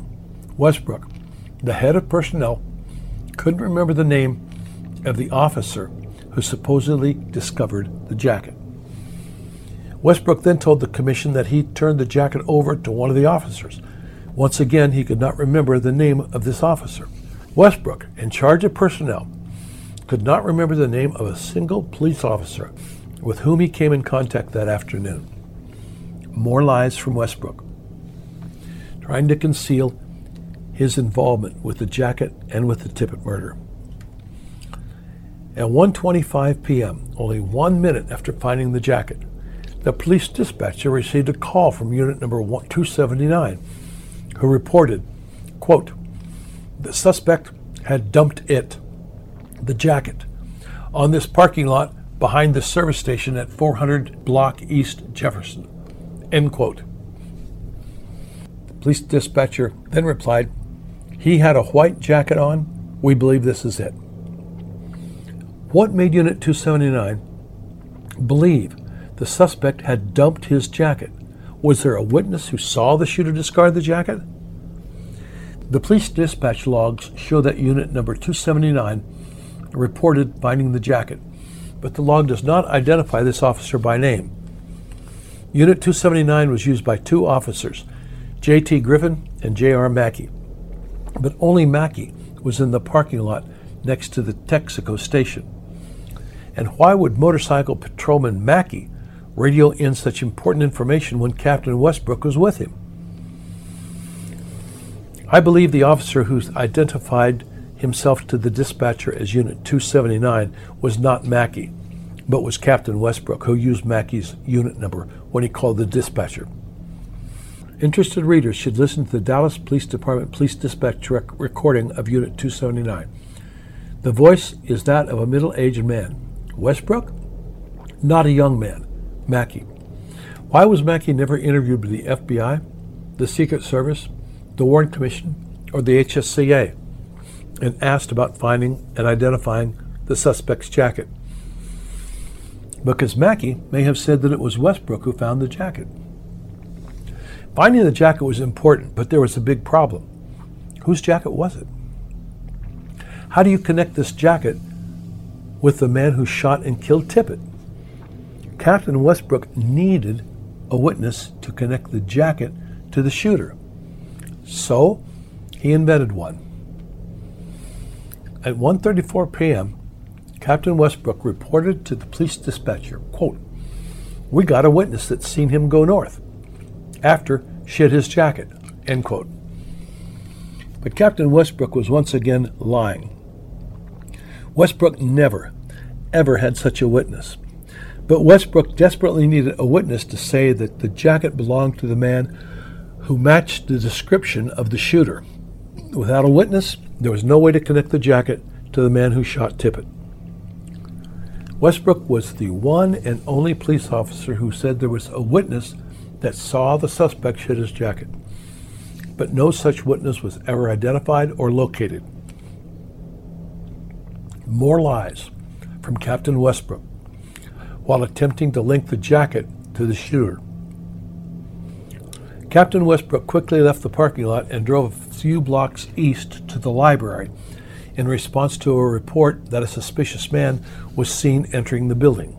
Westbrook, the head of personnel, couldn't remember the name of the officer who supposedly discovered the jacket. Westbrook then told the commission that he turned the jacket over to one of the officers. Once again, he could not remember the name of this officer. Westbrook, in charge of personnel, could not remember the name of a single police officer with whom he came in contact that afternoon. More lies from Westbrook, trying to conceal his involvement with the jacket and with the Tippit murder. At 1:25 p.m., only 1 minute after finding the jacket, the police dispatcher received a call from unit number 279, who reported, quote, "The suspect had dumped it, the jacket, on this parking lot behind the service station at 400 block East Jefferson," end quote. The police dispatcher then replied, "He had a white jacket on. We believe this is it." What made Unit 279 believe the suspect had dumped his jacket? Was there a witness who saw the shooter discard the jacket? The police dispatch logs show that Unit number 279 reported finding the jacket, but the log does not identify this officer by name. Unit 279 was used by two officers, J.T. Griffin and J.R. Mackey, but only Mackey was in the parking lot next to the Texaco station. And why would motorcycle patrolman Mackey radio in such important information when Captain Westbrook was with him? I believe the officer who identified himself to the dispatcher as Unit 279 was not Mackey, but was Captain Westbrook, who used Mackey's unit number when he called the dispatcher. Interested readers should listen to the Dallas Police Department Police Dispatch recording of Unit 279. The voice is that of a middle-aged man. Westbrook? Not a young man. Mackey. Why was Mackey never interviewed by the FBI, the Secret Service, the Warren Commission, or the HSCA? And asked about finding and identifying the suspect's jacket? Because Mackey may have said that it was Westbrook who found the jacket. Finding the jacket was important, but there was a big problem. Whose jacket was it? How do you connect this jacket with the man who shot and killed Tippit? Captain Westbrook needed a witness to connect the jacket to the shooter. So he invented one. At 1:34 p.m., Captain Westbrook reported to the police dispatcher, quote, "We got a witness that's seen him go north after shed his jacket," end quote. But Captain Westbrook was once again lying. Westbrook never, ever had such a witness. But Westbrook desperately needed a witness to say that the jacket belonged to the man who matched the description of the shooter. Without a witness, there was no way to connect the jacket to the man who shot Tippit. Westbrook was the one and only police officer who said there was a witness that saw the suspect shed his jacket, but no such witness was ever identified or located. More lies from Captain Westbrook while attempting to link the jacket to the shooter. Captain Westbrook quickly left the parking lot and drove a few blocks east to the library in response to a report that a suspicious man was seen entering the building.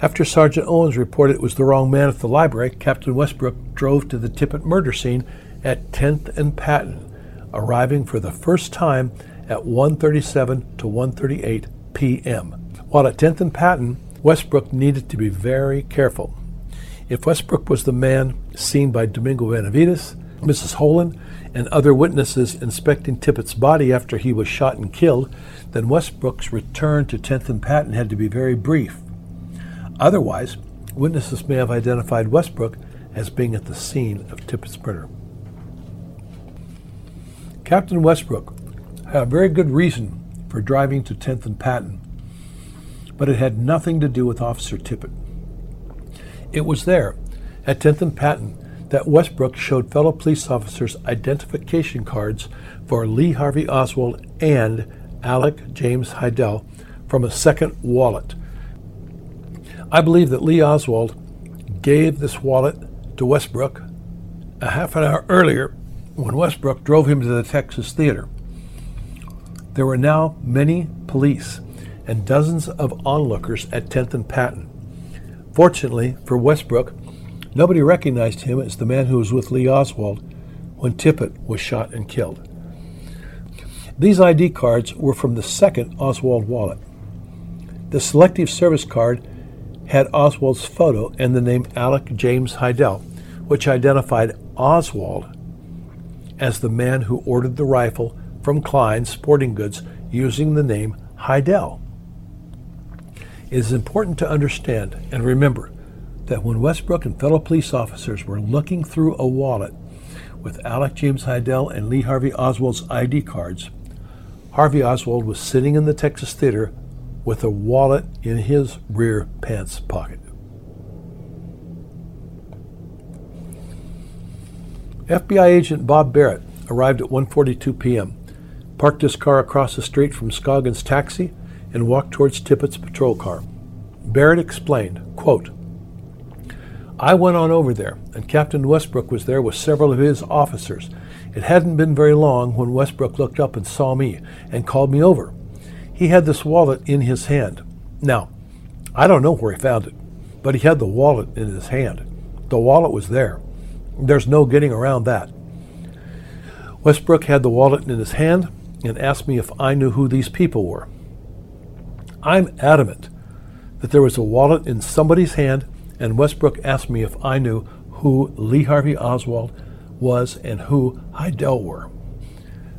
After Sergeant Owens reported it was the wrong man at the library, Captain Westbrook drove to the Tippit murder scene at 10th and Patton, arriving for the first time at 1:37 to 1:38 p.m. While at 10th and Patton, Westbrook needed to be very careful. If Westbrook was the man seen by Domingo Benavides, Mrs. Holen, and other witnesses inspecting Tippit's body after he was shot and killed, then Westbrook's return to 10th and Patton had to be very brief. Otherwise, witnesses may have identified Westbrook as being at the scene of Tippit's murder. Captain Westbrook had a very good reason for driving to 10th and Patton, but it had nothing to do with Officer Tippit. It was there, at 10th and Patton, that Westbrook showed fellow police officers identification cards for Lee Harvey Oswald and Alec James Hydell from a second wallet. I believe that Lee Oswald gave this wallet to Westbrook a half an hour earlier when Westbrook drove him to the Texas Theater. There were now many police and dozens of onlookers at 10th and Patton. Fortunately for Westbrook, nobody recognized him as the man who was with Lee Oswald when Tippit was shot and killed. These ID cards were from the second Oswald wallet. The Selective Service card had Oswald's photo and the name Alec James Hydell, which identified Oswald as the man who ordered the rifle from Klein's Sporting Goods using the name Hydell. It is important to understand and remember that when Westbrook and fellow police officers were looking through a wallet with Alec James Hydell and Lee Harvey Oswald's ID cards, Harvey Oswald was sitting in the Texas Theater with a wallet in his rear pants pocket. FBI agent Bob Barrett arrived at 1:42 p.m., parked his car across the street from Scoggins' taxi, and walked towards Tippit's patrol car. Barrett explained, quote, "I went on over there, and Captain Westbrook was there with several of his officers. It hadn't been very long when Westbrook looked up and saw me and called me over. He had this wallet in his hand. Now, I don't know where he found it, but he had the wallet in his hand. The wallet was there. There's no getting around that. Westbrook had the wallet in his hand and asked me if I knew who these people were. I'm adamant that there was a wallet in somebody's hand, and Westbrook asked me if I knew who Lee Harvey Oswald was and who Hydell were."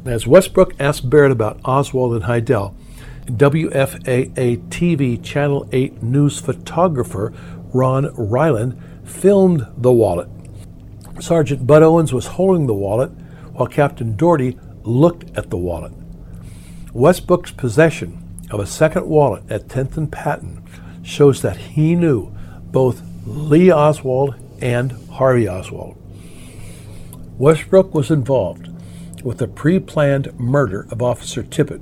As Westbrook asked Barrett about Oswald and Hydell, WFAA TV Channel 8 news photographer Ron Ryland filmed the wallet. Sergeant Bud Owens was holding the wallet while Captain Doherty looked at the wallet. Westbrook's possession of a second wallet at 10th and Patton shows that he knew both Lee Oswald and Harvey Oswald. Westbrook was involved with the pre-planned murder of Officer Tippit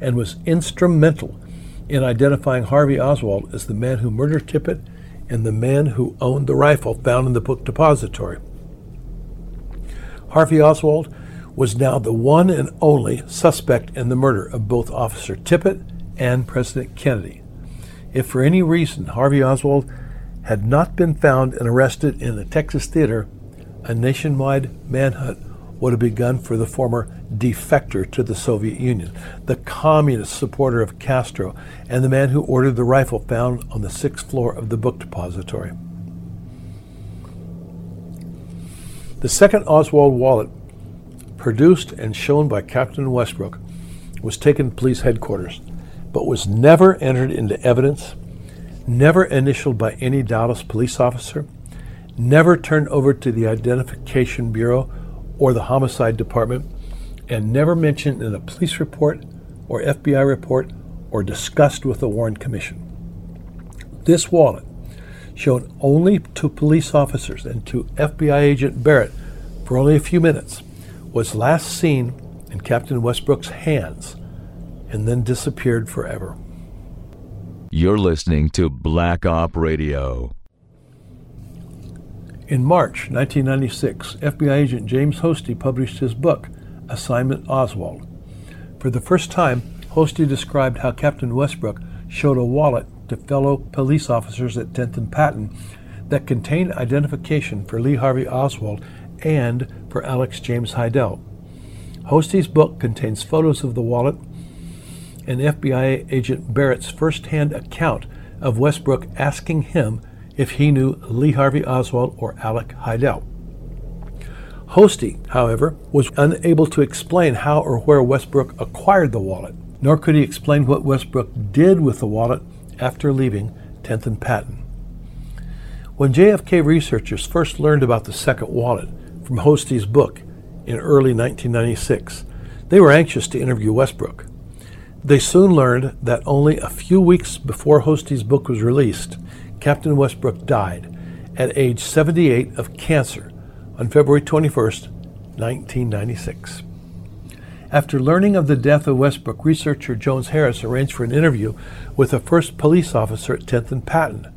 and was instrumental in identifying Harvey Oswald as the man who murdered Tippit and the man who owned the rifle found in the book depository. Harvey Oswald was now the one and only suspect in the murder of both Officer Tippit and President Kennedy. If for any reason Harvey Oswald had not been found and arrested in the Texas Theater, a nationwide manhunt would have begun for the former defector to the Soviet Union, the communist supporter of Castro, and the man who ordered the rifle found on the 6th floor of the book depository. The second Oswald wallet, produced and shown by Captain Westbrook, was taken to police headquarters, but was never entered into evidence, never initialed by any Dallas police officer, never turned over to the Identification Bureau or the Homicide Department, and never mentioned in a police report or FBI report or discussed with the Warren Commission. This wallet, shown only to police officers and to FBI agent Barrett for only a few minutes, was last seen in Captain Westbrook's hands and then disappeared forever. You're listening to Black Op Radio. In March 1996, FBI agent James Hosty published his book, Assignment Oswald. For the first time, Hosty described how Captain Westbrook showed a wallet to fellow police officers at 10th and Patton that contained identification for Lee Harvey Oswald and for Alex James Hydell. Hosty's book contains photos of the wallet and FBI agent Barrett's first-hand account of Westbrook asking him if he knew Lee Harvey Oswald or Alec Hydell. Hosty, however, was unable to explain how or where Westbrook acquired the wallet, nor could he explain what Westbrook did with the wallet after leaving 10th and Patton. When JFK researchers first learned about the second wallet from Hosty's book in early 1996, they were anxious to interview Westbrook. They soon learned that only a few weeks before Hosty's book was released, Captain Westbrook died at age 78 of cancer on February 21st, 1996. After learning of the death of Westbrook, researcher Jones Harris arranged for an interview with the first police officer at 10th and Patton,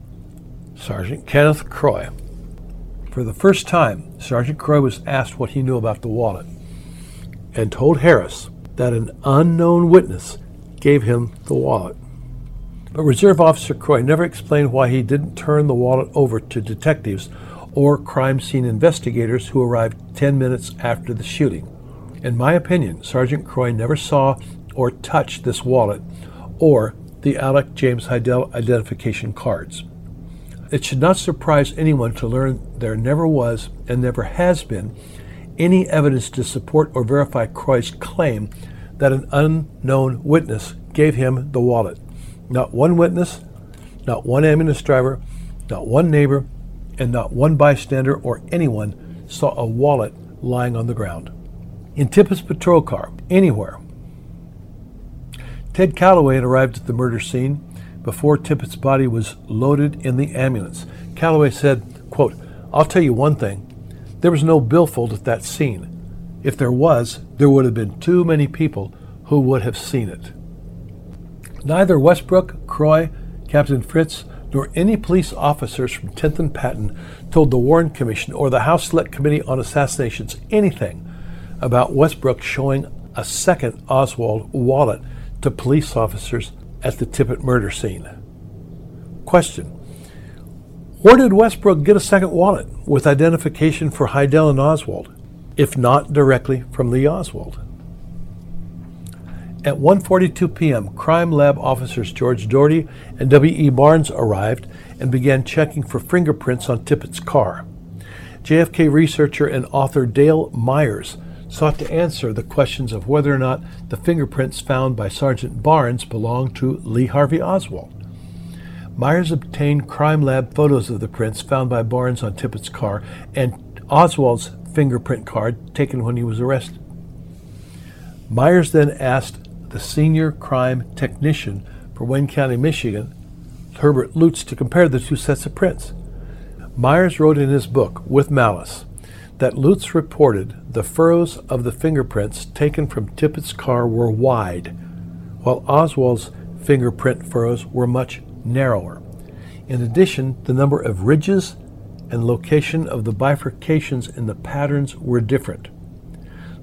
Sergeant Kenneth Croy. For the first time, Sergeant Croy was asked what he knew about the wallet and told Harris that an unknown witness gave him the wallet. But Reserve Officer Croy never explained why he didn't turn the wallet over to detectives or crime scene investigators who arrived 10 minutes after the shooting. In my opinion, Sergeant Croy never saw or touched this wallet or the Alec James Hydell identification cards. It should not surprise anyone to learn there never was and never has been any evidence to support or verify Croy's claim that an unknown witness gave him the wallet. Not one witness, not one ambulance driver, not one neighbor, and not one bystander or anyone saw a wallet lying on the ground. In Tippit's patrol car, anywhere. Ted Callaway had arrived at the murder scene before Tippit's body was loaded in the ambulance. Callaway said, quote, "I'll tell you one thing. There was no billfold at that scene. If there was, there would have been too many people who would have seen it." Neither Westbrook, Croy, Captain Fritz, nor any police officers from 10th and Patton told the Warren Commission or the House Select Committee on Assassinations anything about Westbrook showing a second Oswald wallet to police officers at the Tippit murder scene. Question: where did Westbrook get a second wallet with identification for Hydell and Oswald, if not directly from Lee Oswald? At 1:42 p.m., crime lab officers George Doherty and W.E. Barnes arrived and began checking for fingerprints on Tippit's car. JFK researcher and author Dale Myers sought to answer the questions of whether or not the fingerprints found by Sergeant Barnes belonged to Lee Harvey Oswald. Myers obtained crime lab photos of the prints found by Barnes on Tippit's car and Oswald's fingerprint card taken when he was arrested. Myers then asked the senior crime technician for Wayne County, Michigan, Herbert Lutz, to compare the two sets of prints. Myers wrote in his book, With Malice, that Lutz reported the furrows of the fingerprints taken from Tippit's car were wide, while Oswald's fingerprint furrows were much narrower. In addition, the number of ridges and location of the bifurcations in the patterns were different.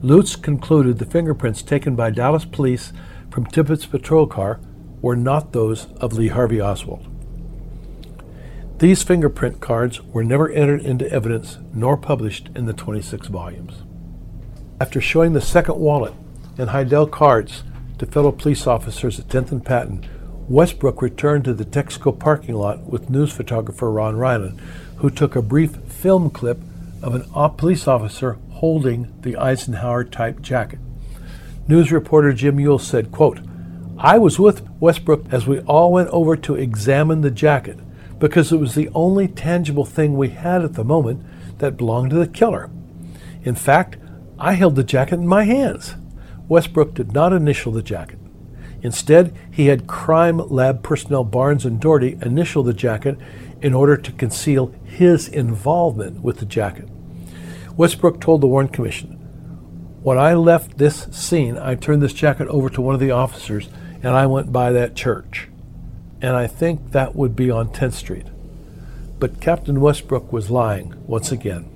Lutz concluded the fingerprints taken by Dallas police from Tippit's patrol car were not those of Lee Harvey Oswald. These fingerprint cards were never entered into evidence nor published in the 26 volumes. After showing the second wallet and Hydell cards to fellow police officers at 10th and Patton, Westbrook returned to the Texaco parking lot with news photographer Ron Ryland, who took a brief film clip of a police officer holding the Eisenhower-type jacket. News reporter Jim Ewell said, quote, "I was with Westbrook as we all went over to examine the jacket, because it was the only tangible thing we had at the moment that belonged to the killer. In fact, I held the jacket in my hands." Westbrook did not initial the jacket. Instead, he had crime lab personnel Barnes and Doherty initial the jacket in order to conceal his involvement with the jacket. Westbrook told the Warren Commission, "When I left this scene, I turned this jacket over to one of the officers and I went by that church. And I think that would be on 10th Street." But Captain Westbrook was lying once again.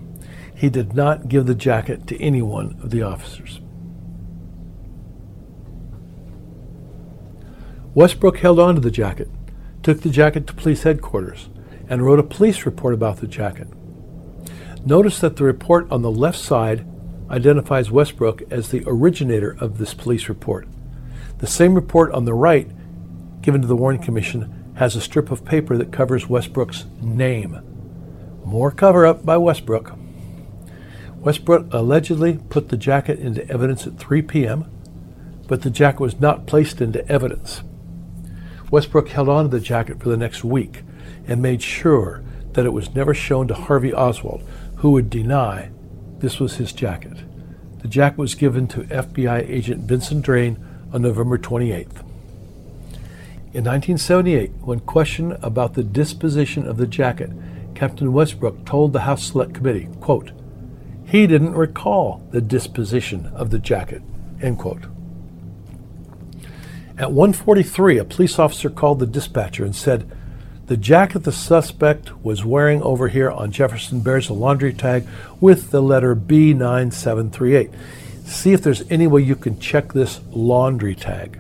He did not give the jacket to any one of the officers. Westbrook held on to the jacket, took the jacket to police headquarters, and wrote a police report about the jacket. Notice that the report on the left side identifies Westbrook as the originator of this police report. The same report on the right given to the Warren Commission has a strip of paper that covers Westbrook's name. More cover-up by Westbrook. Westbrook allegedly put the jacket into evidence at 3 p.m., but the jacket was not placed into evidence. Westbrook held on to the jacket for the next week and made sure that it was never shown to Harvey Oswald, who would deny this was his jacket. The jacket was given to FBI agent Vincent Drain on November 28th. In 1978, when questioned about the disposition of the jacket, Captain Westbrook told the House Select Committee, quote, "He didn't recall the disposition of the jacket," end quote. At 1:43, a police officer called the dispatcher and said, "The jacket the suspect was wearing over here on Jefferson bears a laundry tag with the letter B9738. See if there's any way you can check this laundry tag."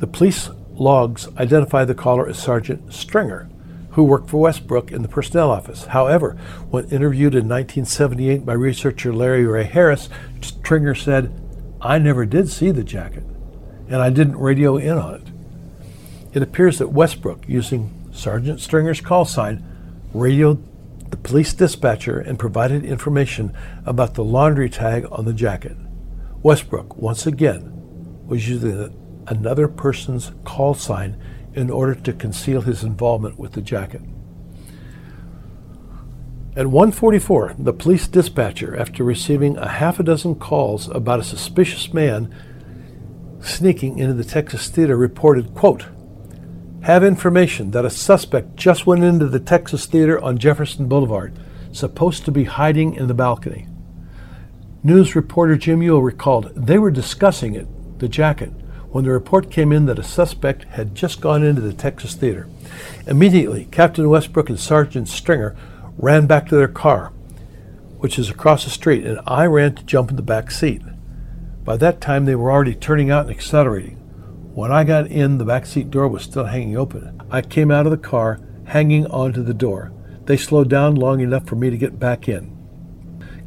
The police logs identify the caller as Sergeant Stringer, who worked for Westbrook in the personnel office. However, when interviewed in 1978 by researcher Larry Ray Harris, Stringer said, "I never did see the jacket, and I didn't radio in on it." It appears that Westbrook, using Sergeant Stringer's call sign, radioed the police dispatcher and provided information about the laundry tag on the jacket. Westbrook, once again, was using another person's call sign in order to conceal his involvement with the jacket. At 1:44, the police dispatcher, after receiving a half a dozen calls about a suspicious man sneaking into the Texas Theater, reported, quote, "Have information that a suspect just went into the Texas Theater on Jefferson Boulevard, supposed to be hiding in the balcony." News reporter Jim Ewell recalled they were discussing it, the jacket, when the report came in that a suspect had just gone into the Texas Theater. Immediately, Captain Westbrook and Sergeant Stringer ran back to their car, which is across the street, and I ran to jump in the back seat. By that time, they were already turning out and accelerating. When I got in, the backseat door was still hanging open. I came out of the car, hanging onto the door. They slowed down long enough for me to get back in.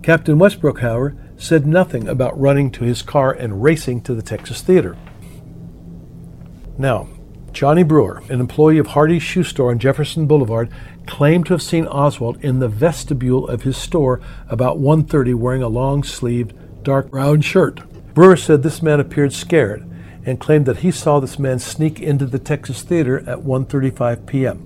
Captain Westbrook, however, said nothing about running to his car and racing to the Texas Theater. Now, Johnny Brewer, an employee of Hardy's Shoe Store on Jefferson Boulevard, claimed to have seen Oswald in the vestibule of his store about 1:30 wearing a long-sleeved, dark brown shirt. Brewer said this man appeared scared and claimed that he saw this man sneak into the Texas Theater at 1:35 p.m.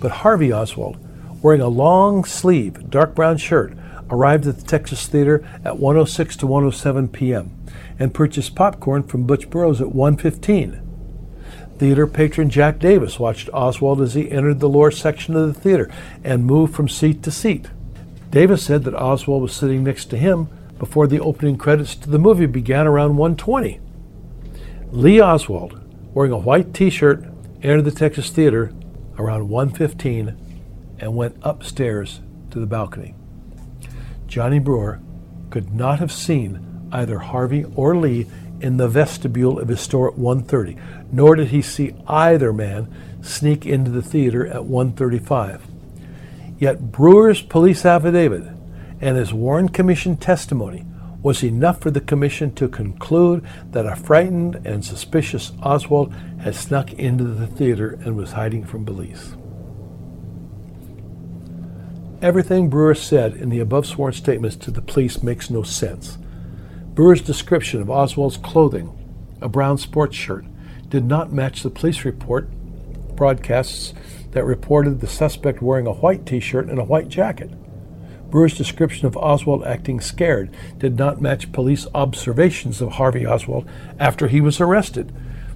But Harvey Oswald, wearing a long-sleeved, dark brown shirt, arrived at the Texas Theater at 1:06 to 1:07 p.m. and purchased popcorn from Butch Burroughs at 1:15. Theater patron Jack Davis watched Oswald as he entered the lower section of the theater and moved from seat to seat. Davis said that Oswald was sitting next to him before the opening credits to the movie began around 1:20. Lee Oswald, wearing a white t-shirt, entered the Texas Theater around 1:15 and went upstairs to the balcony. Johnny Brewer could not have seen either Harvey or Lee in the vestibule of his store at 1:30, nor did he see either man sneak into the theater at 1:35. Yet Brewer's police affidavit and his Warren Commission testimony was enough for the commission to conclude that a frightened and suspicious Oswald had snuck into the theater and was hiding from police. Everything Brewer said in the above sworn statements to the police makes no sense. Brewer's description of Oswald's clothing, a brown sports shirt, did not match the police report broadcasts that reported the suspect wearing a white t-shirt and a white jacket. Brewer's description of Oswald acting scared did not match police observations of Harvey Oswald after he was arrested.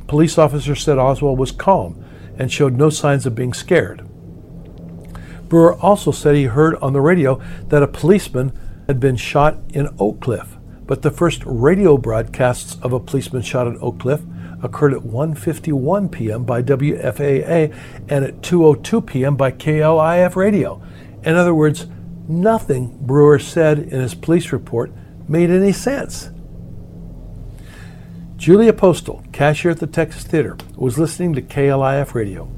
Police officers said Oswald was calm and showed no signs of being scared. Brewer also said he heard on the radio that a policeman had been shot in Oak Cliff, but the first radio broadcasts of a policeman shot in Oak Cliff occurred at 1:51 p.m. by WFAA and at 2:02 p.m. by KLIF radio. In other words, nothing Brewer said in his police report made any sense. Julia Postal, cashier at the Texas Theater, was listening to KLIF radio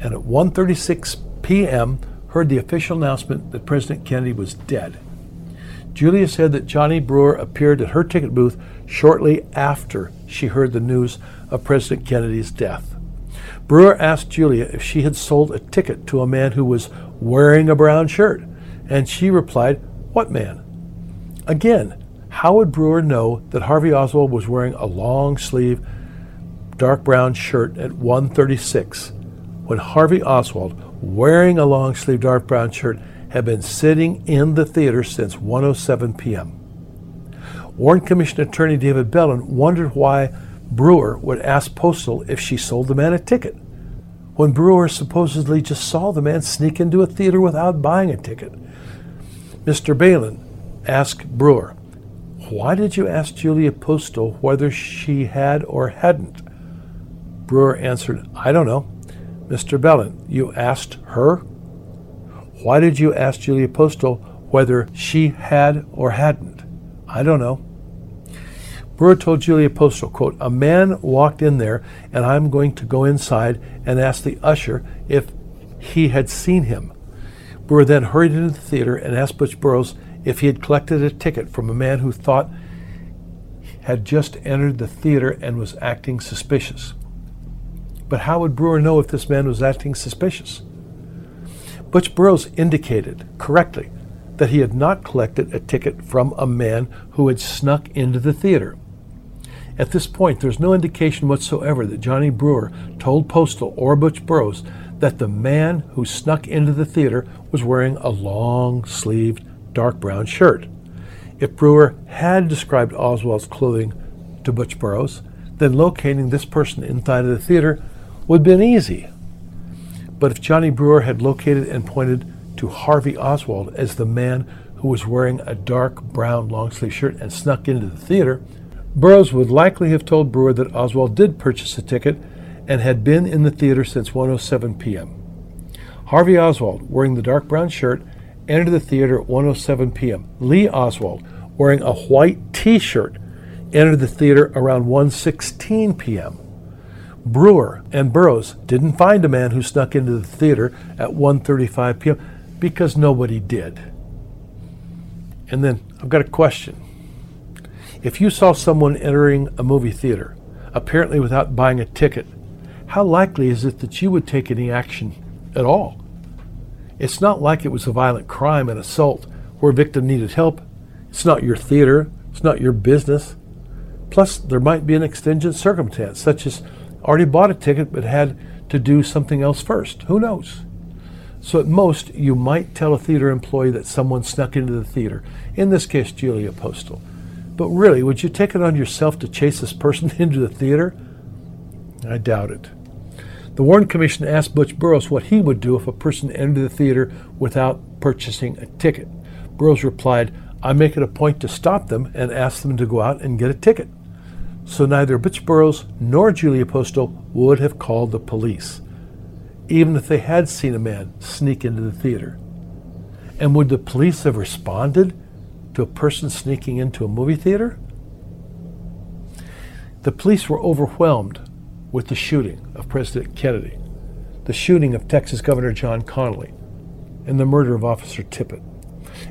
and at 1:36 p.m. heard the official announcement that President Kennedy was dead. Julia said that Johnny Brewer appeared at her ticket booth shortly after she heard the news of President Kennedy's death. Brewer asked Julia if she had sold a ticket to a man who was wearing a brown shirt, and she replied, "What man?" Again, how would Brewer know that Harvey Oswald was wearing a long-sleeve, dark brown shirt at 136 when Harvey Oswald, wearing a long-sleeve, dark brown shirt, had been sitting in the theater since 1:07 p.m.? Warren Commission Attorney David Bellin wondered why Brewer would ask Postal if she sold the man a ticket, when Brewer supposedly just saw the man sneak into a theater without buying a ticket. Mr. Bellin asked Brewer, "Why did you ask Julia Postal whether she had or hadn't?" Brewer answered, "I don't know." Mr. Bellin, "You asked her? Why did you ask Julia Postal whether she had or hadn't?" "I don't know." Brewer told Julia Postal, quote, "A man walked in there, and I'm going to go inside and ask the usher if he had seen him." Brewer then hurried into the theater and asked Butch Burroughs if he had collected a ticket from a man who thought had just entered the theater and was acting suspicious. But how would Brewer know if this man was acting suspicious? Butch Burroughs indicated correctly that he had not collected a ticket from a man who had snuck into the theater. At this point, there's no indication whatsoever that Johnny Brewer told Postal or Butch Burroughs that the man who snuck into the theater was wearing a long-sleeved, dark brown shirt. If Brewer had described Oswald's clothing to Butch Burroughs, then locating this person inside of the theater would have been easy. But if Johnny Brewer had located and pointed to Harvey Oswald as the man who was wearing a dark brown long-sleeve shirt and snuck into the theater, Burroughs would likely have told Brewer that Oswald did purchase a ticket and had been in the theater since 1:07 p.m. Harvey Oswald, wearing the dark brown shirt, entered the theater at 1:07 p.m. Lee Oswald, wearing a white T-shirt, entered the theater around 1:16 p.m. Brewer and Burroughs didn't find a man who snuck into the theater at 1:35 p.m. because nobody did. And then I've got a question. If you saw someone entering a movie theater, apparently without buying a ticket, how likely is it that you would take any action at all? It's not like it was a violent crime and assault where a victim needed help. It's not your theater. It's not your business. Plus, there might be an exigent circumstance, such as already bought a ticket but had to do something else first. Who knows? So at most, you might tell a theater employee that someone snuck into the theater, in this case, Julia Postal. But really, would you take it on yourself to chase this person into the theater? I doubt it. The Warren Commission asked Butch Burroughs what he would do if a person entered the theater without purchasing a ticket. Burroughs replied, "I make it a point to stop them and ask them to go out and get a ticket." So neither Butch Burroughs nor Julia Postal would have called the police, even if they had seen a man sneak into the theater. And would the police have responded to a person sneaking into a movie theater? The police were overwhelmed with the shooting of President Kennedy, the shooting of Texas Governor John Connally, and the murder of Officer Tippit.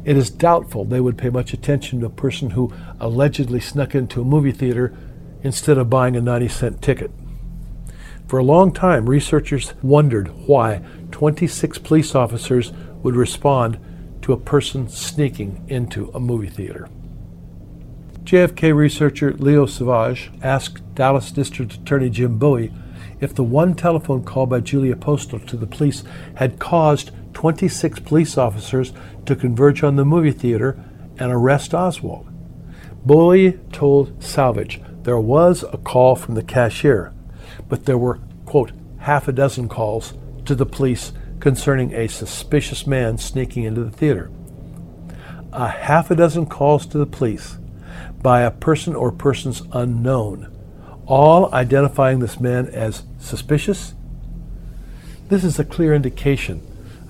It is doubtful they would pay much attention to a person who allegedly snuck into a movie theater instead of buying a 90-cent ticket. For a long time, researchers wondered why 26 police officers would respond to a person sneaking into a movie theater. JFK researcher Leo Savage asked Dallas District Attorney Jim Bowie if the one telephone call by Julia Postal to the police had caused 26 police officers to converge on the movie theater and arrest Oswald. Bowie told Savage there was a call from the cashier, but there were, quote, half a dozen calls to the police concerning a suspicious man sneaking into the theater. A half a dozen calls to the police by a person or persons unknown, all identifying this man as suspicious? This is a clear indication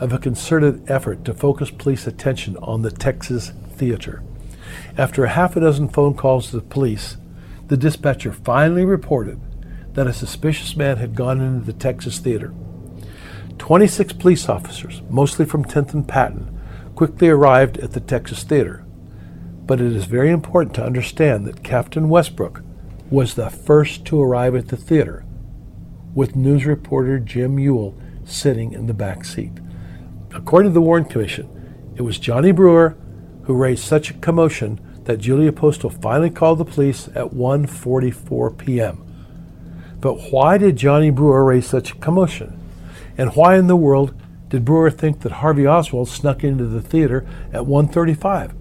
of a concerted effort to focus police attention on the Texas Theater. After a half a dozen phone calls to the police, the dispatcher finally reported that a suspicious man had gone into the Texas Theater. 26 police officers, mostly from 10th and Patton, quickly arrived at the Texas Theater. But it is very important to understand that Captain Westbrook was the first to arrive at the theater, with news reporter Jim Ewell sitting in the back seat. According to the Warren Commission, it was Johnny Brewer who raised such a commotion that Julia Postal finally called the police at 1:44 p.m. But why did Johnny Brewer raise such a commotion? And why in the world did Brewer think that Harvey Oswald snuck into the theater at 1:35?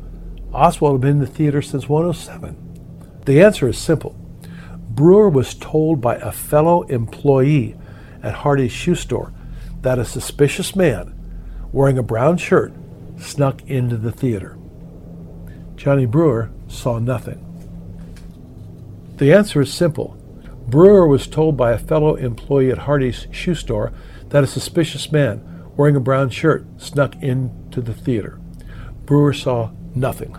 Oswald had been in the theater since 1:07. The answer is simple. Brewer was told by a fellow employee at Hardy's Shoe Store that a suspicious man wearing a brown shirt snuck into the theater. Johnny Brewer saw nothing. The answer is simple. Brewer was told by a fellow employee at Hardy's Shoe Store that a suspicious man wearing a brown shirt snuck into the theater. Brewer saw nothing.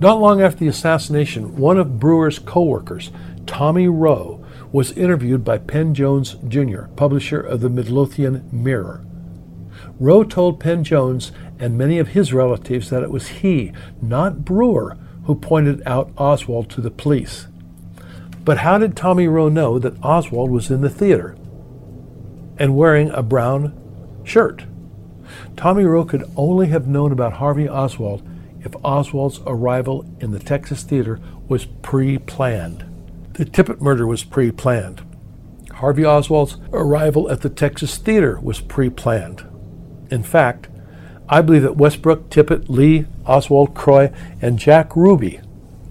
Not long after the assassination, one of Brewer's co-workers, Tommy Rowe, was interviewed by Penn Jones, Jr., publisher of the Midlothian Mirror. Rowe told Penn Jones and many of his relatives that it was he, not Brewer, who pointed out Oswald to the police. But how did Tommy Rowe know that Oswald was in the theater and wearing a brown shirt? Tommy Rowe could only have known about Harvey Oswald if Oswald's arrival in the Texas Theater was pre-planned. The Tippit murder was pre-planned. Harvey Oswald's arrival at the Texas Theater was pre-planned. In fact, I believe that Westbrook, Tippit, Lee, Oswald, Croy, and Jack Ruby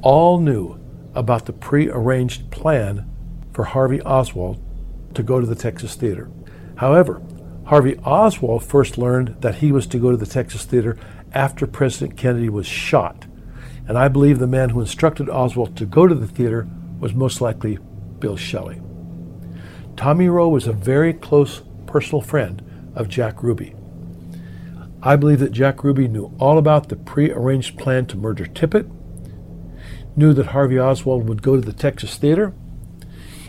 all knew about the prearranged plan for Harvey Oswald to go to the Texas Theater. However, Harvey Oswald first learned that he was to go to the Texas Theater after President Kennedy was shot, and I believe the man who instructed Oswald to go to the theater was most likely Bill Shelley. Tommy Rowe was a very close personal friend of Jack Ruby. I believe that Jack Ruby knew all about the prearranged plan to murder Tippit, knew that Harvey Oswald would go to the Texas Theater,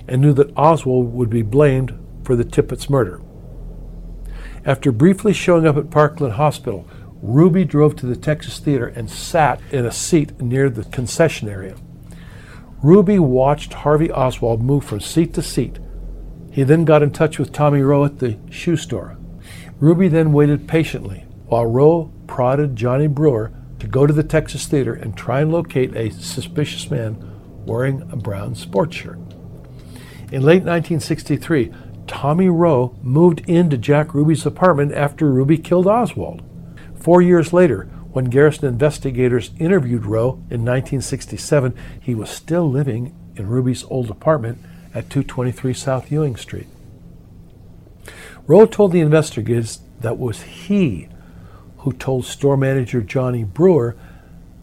and knew that Oswald would be blamed for the Tippit's murder. After briefly showing up at Parkland Hospital, Ruby drove to the Texas Theater and sat in a seat near the concession area. Ruby watched Harvey Oswald move from seat to seat. He then got in touch with Tommy Rowe at the shoe store. Ruby then waited patiently while Rowe prodded Johnny Brewer to go to the Texas Theater and try and locate a suspicious man wearing a brown sports shirt. In late 1963, Tommy Rowe moved into Jack Ruby's apartment after Ruby killed Oswald. 4 years later, when Garrison investigators interviewed Rowe in 1967, he was still living in Ruby's old apartment at 223 South Ewing Street. Rowe told the investigators that was he who told store manager Johnny Brewer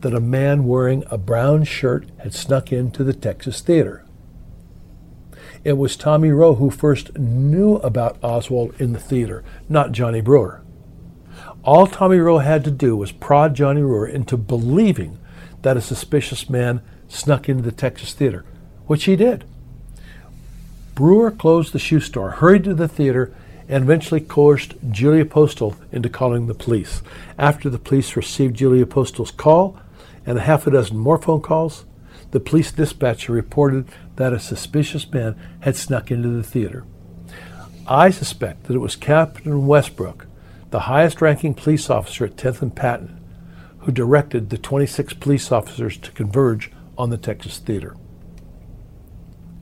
that a man wearing a brown shirt had snuck into the Texas Theater. It was Tommy Rowe who first knew about Oswald in the theater, not Johnny Brewer. All Tommy Rowe had to do was prod Johnny Brewer into believing that a suspicious man snuck into the Texas Theater, which he did. Brewer closed the shoe store, hurried to the theater, and eventually coerced Julia Postal into calling the police. After the police received Julia Postal's call and a half a dozen more phone calls, the police dispatcher reported that a suspicious man had snuck into the theater. I suspect that it was Captain Westbrook, the highest-ranking police officer at 10th and Patton, who directed the 26 police officers to converge on the Texas Theater.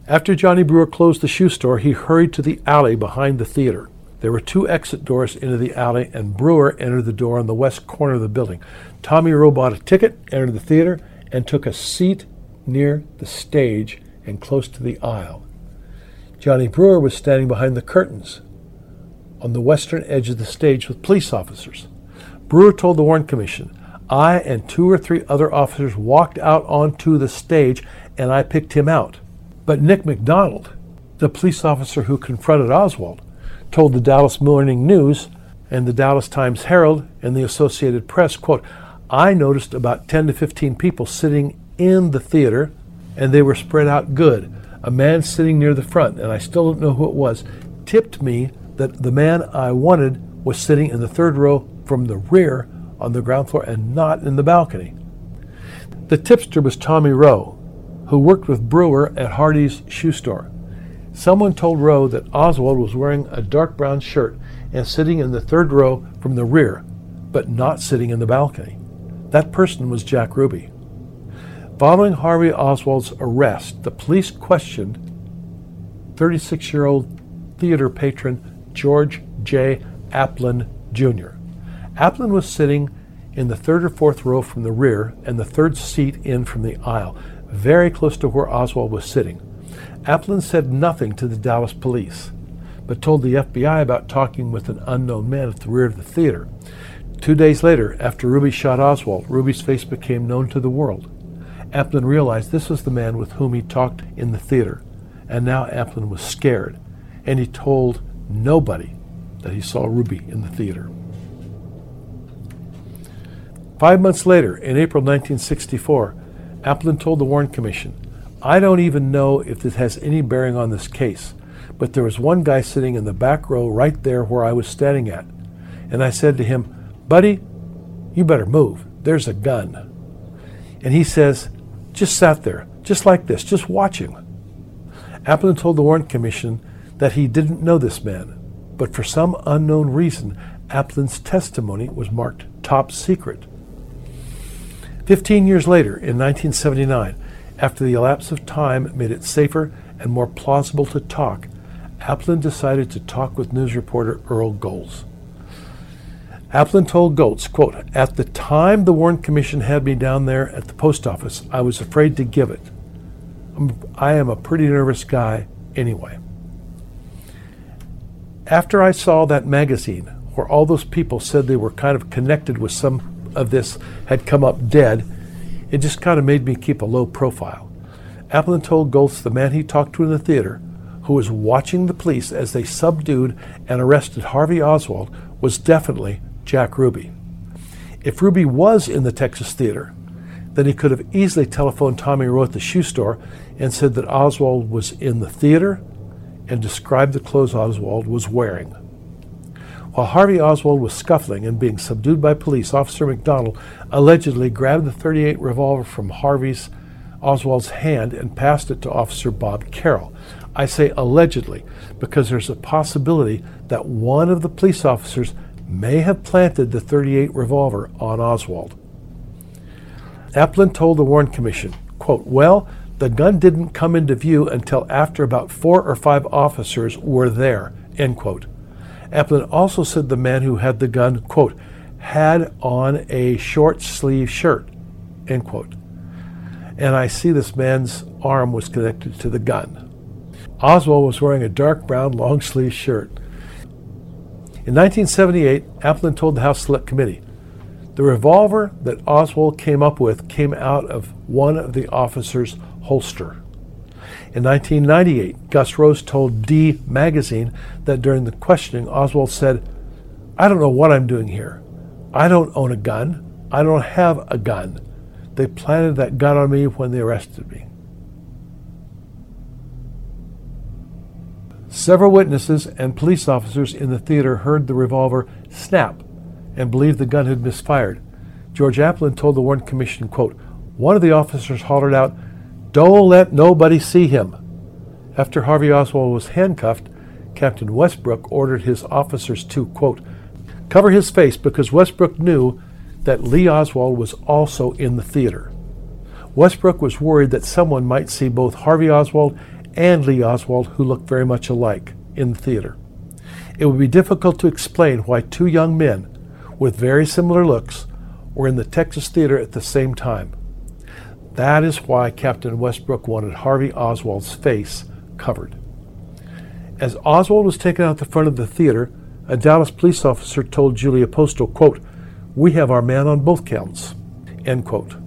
After Johnny Brewer closed the shoe store, he hurried to the alley behind the theater. There were two exit doors into the alley, and Brewer entered the door on the west corner of the building. Tommy Rowe bought a ticket, entered the theater, and took a seat near the stage and close to the aisle. Johnny Brewer was standing behind the curtains on the western edge of the stage with police officers. Brewer told the Warren Commission, "I and two or three other officers walked out onto the stage and I picked him out." But Nick McDonald, the police officer who confronted Oswald, told the Dallas Morning News and the Dallas Times-Herald and the Associated Press, quote, "I noticed about 10 to 15 people sitting in the theater and they were spread out good. A man sitting near the front, and I still don't know who it was, tipped me that the man I wanted was sitting in the third row from the rear on the ground floor and not in the balcony." The tipster was Tommy Rowe, who worked with Brewer at Hardy's Shoe Store. Someone told Rowe that Oswald was wearing a dark brown shirt and sitting in the third row from the rear, but not sitting in the balcony. That person was Jack Ruby. Following Harvey Oswald's arrest, the police questioned 36-year-old theater patron George J. Applin, Jr. Applin was sitting in the third or fourth row from the rear and the third seat in from the aisle, very close to where Oswald was sitting. Applin said nothing to the Dallas police, but told the FBI about talking with an unknown man at the rear of the theater. 2 days later, after Ruby shot Oswald, Ruby's face became known to the world. Applin realized this was the man with whom he talked in the theater, and now Applin was scared, and he told nobody that he saw Ruby in the theater. 5 months later, in April 1964, Applin told the Warren Commission, "I don't even know if this has any bearing on this case, but there was one guy sitting in the back row right there where I was standing at, and I said to him, 'Buddy, you better move. There's a gun.' And he says, 'Just sat there, just like this, just watching.'" Applin told the Warren Commission that he didn't know this man, but for some unknown reason, Applin's testimony was marked top secret. 15 years later, in 1979, after the elapse of time made it safer and more plausible to talk, Applin decided to talk with news reporter Earl Goltz. Applin told Goltz, quote, "At the time the Warren Commission had me down there at the post office, I was afraid to give it. I am a pretty nervous guy anyway. After I saw that magazine where all those people said they were kind of connected with some of this had come up dead, it just kind of made me keep a low profile." Applin told Goltz the man he talked to in the theater, who was watching the police as they subdued and arrested Harvey Oswald, was definitely Jack Ruby. If Ruby was in the Texas Theater, then he could have easily telephoned Tommy Rowe at the shoe store and said that Oswald was in the theater and described the clothes Oswald was wearing. While Harvey Oswald was scuffling and being subdued by police, Officer McDonald allegedly grabbed the .38 revolver from Oswald's hand and passed it to Officer Bob Carroll. I say allegedly because there's a possibility that one of the police officers may have planted the .38 revolver on Oswald. Applin told the Warren Commission, quote, "Well, the gun didn't come into view until after about 4 or 5 officers were there," end quote. Applin also said the man who had the gun, quote, "had on a short sleeve shirt," end quote. "And I see this man's arm was connected to the gun." Oswald was wearing a dark brown long sleeve shirt. In 1978, Applin told the House Select Committee, "The revolver that Oswald came up with came out of one of the officer's holster." In 1998, Gus Rose told D Magazine that during the questioning, Oswald said, "I don't know what I'm doing here. I don't own a gun. I don't have a gun. They planted that gun on me when they arrested me." Several witnesses and police officers in the theater heard the revolver snap and believed the gun had misfired. George Applin told the Warren Commission, quote, "One of the officers hollered out, 'Don't let nobody see him.'" After Harvey Oswald was handcuffed, Captain Westbrook ordered his officers to, quote, "cover his face," because Westbrook knew that Lee Oswald was also in the theater. Westbrook was worried that someone might see both Harvey Oswald and Lee Oswald, who looked very much alike, in the theater. It would be difficult to explain why two young men with very similar looks were in the Texas Theater at the same time. That is why Captain Westbrook wanted Harvey Oswald's face covered. As Oswald was taken out the front of the theater, a Dallas police officer told Julia Postal, quote, "We have our man on both counts," end quote.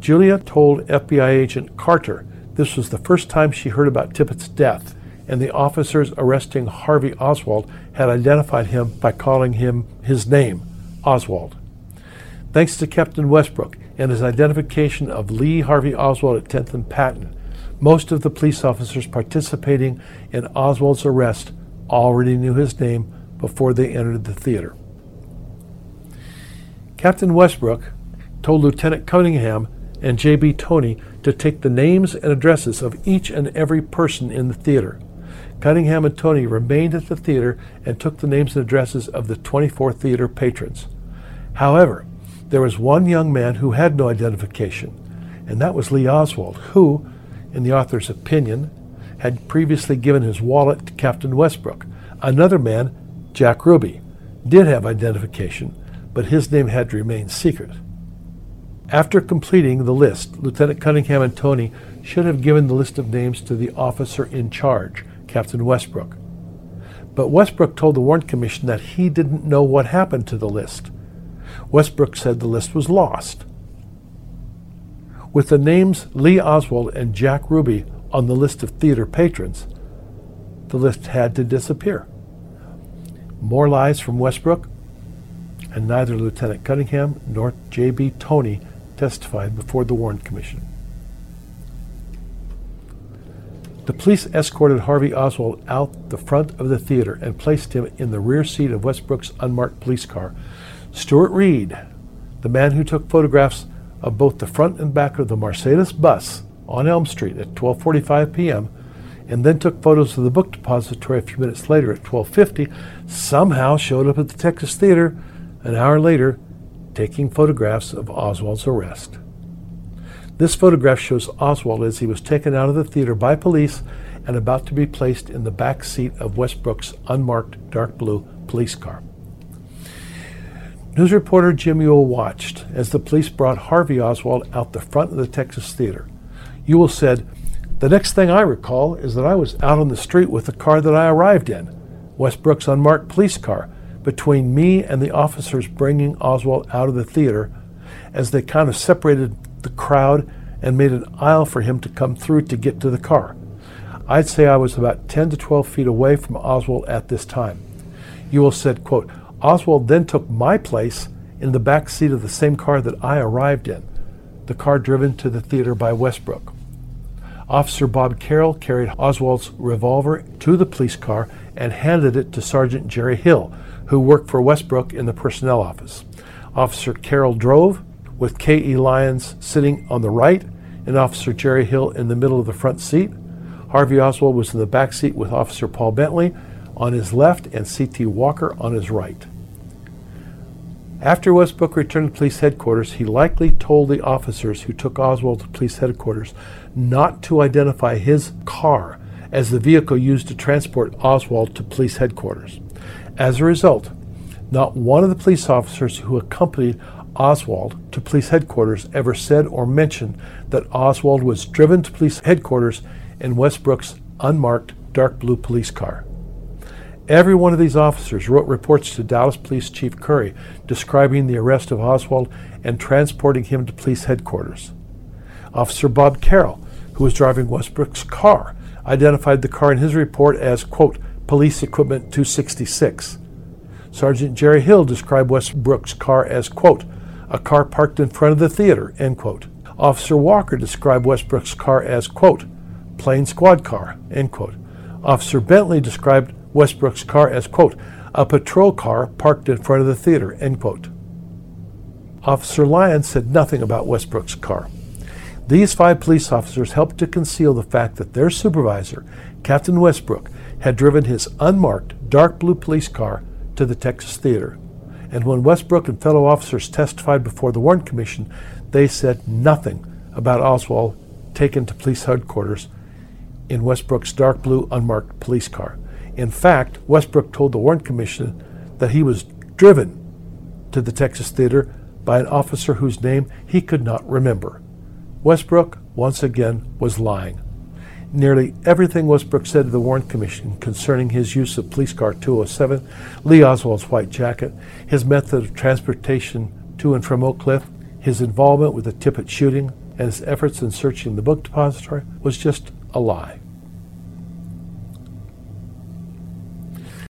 Julia told FBI agent Carter this was the first time she heard about Tippit's death, and the officers arresting Harvey Oswald had identified him by calling him his name, Oswald. Thanks to Captain Westbrook and his identification of Lee Harvey Oswald at 10th and Patton, most of the police officers participating in Oswald's arrest already knew his name before they entered the theater. Captain Westbrook told Lieutenant Cunningham and J.B. Toney to take the names and addresses of each and every person in the theater. Cunningham and Toney remained at the theater and took the names and addresses of the 24 theater patrons. However, There was one young man who had no identification, and that was Lee Oswald, who, in the author's opinion, had previously given his wallet to Captain Westbrook. Another man, Jack Ruby, did have identification, but his name had to remain secret. After completing the list, Lieutenant Cunningham and Tony should have given the list of names to the officer in charge, Captain Westbrook. But Westbrook told the Warren Commission that he didn't know what happened to the list. Westbrook said the list was lost. With the names Lee Oswald and Jack Ruby on the list of theater patrons, the list had to disappear. More lies from Westbrook, and neither Lieutenant Cunningham nor J.B. Tony testified before the Warren Commission. The police escorted Harvey Oswald out the front of the theater and placed him in the rear seat of Westbrook's unmarked police car. Stuart Reed, the man who took photographs of both the front and back of the Marcellus bus on Elm Street at 12:45 p.m., and then took photos of the book depository a few minutes later at 12:50, somehow showed up at the Texas Theater an hour later, taking photographs of Oswald's arrest. This photograph shows Oswald as he was taken out of the theater by police and about to be placed in the back seat of Westbrook's unmarked dark blue police car. News reporter Jim Ewell watched as the police brought Harvey Oswald out the front of the Texas Theater. Ewell said, "The next thing I recall is that I was out on the street with the car that I arrived in, Westbrook's unmarked police car, between me and the officers bringing Oswald out of the theater as they kind of separated the crowd and made an aisle for him to come through to get to the car. I'd say I was about 10 to 12 feet away from Oswald at this time." Ewell said, quote, "Oswald then took my place in the back seat of the same car that I arrived in, the car driven to the theater by Westbrook. Officer Bob Carroll carried Oswald's revolver to the police car and handed it to Sergeant Jerry Hill, who worked for Westbrook in the personnel office. Officer Carroll drove, with K.E. Lyons sitting on the right and Officer Jerry Hill in the middle of the front seat. Harvey Oswald was in the back seat with Officer Paul Bentley on his left and C.T. Walker on his right. After Westbrook returned to police headquarters, he likely told the officers who took Oswald to police headquarters not to identify his car as the vehicle used to transport Oswald to police headquarters. As a result, not one of the police officers who accompanied Oswald to police headquarters ever said or mentioned that Oswald was driven to police headquarters in Westbrook's unmarked dark blue police car. Every one of these officers wrote reports to Dallas Police Chief Curry describing the arrest of Oswald and transporting him to police headquarters. Officer Bob Carroll, who was driving Westbrook's car, identified the car in his report as, quote, "Police Equipment 266. Sergeant Jerry Hill described Westbrook's car as, quote, "A car parked in front of the theater," end quote. Officer Walker described Westbrook's car as, quote, "Plain squad car," end quote. Officer Bentley described Westbrook's car as, quote, "A patrol car parked in front of the theater," end quote. Officer Lyons said nothing about Westbrook's car. These five police officers helped to conceal the fact that their supervisor, Captain Westbrook, had driven his unmarked dark blue police car to the Texas Theater. And when Westbrook and fellow officers testified before the Warren Commission, they said nothing about Oswald taken to police headquarters in Westbrook's dark blue unmarked police car. In fact, Westbrook told the Warren Commission that he was driven to the Texas Theater by an officer whose name he could not remember. Westbrook, once again, was lying. Nearly everything Westbrook said to the Warren Commission concerning his use of Police Car 207, Lee Oswald's white jacket, his method of transportation to and from Oak Cliff, his involvement with the Tippit shooting, and his efforts in searching the book depository was just a lie.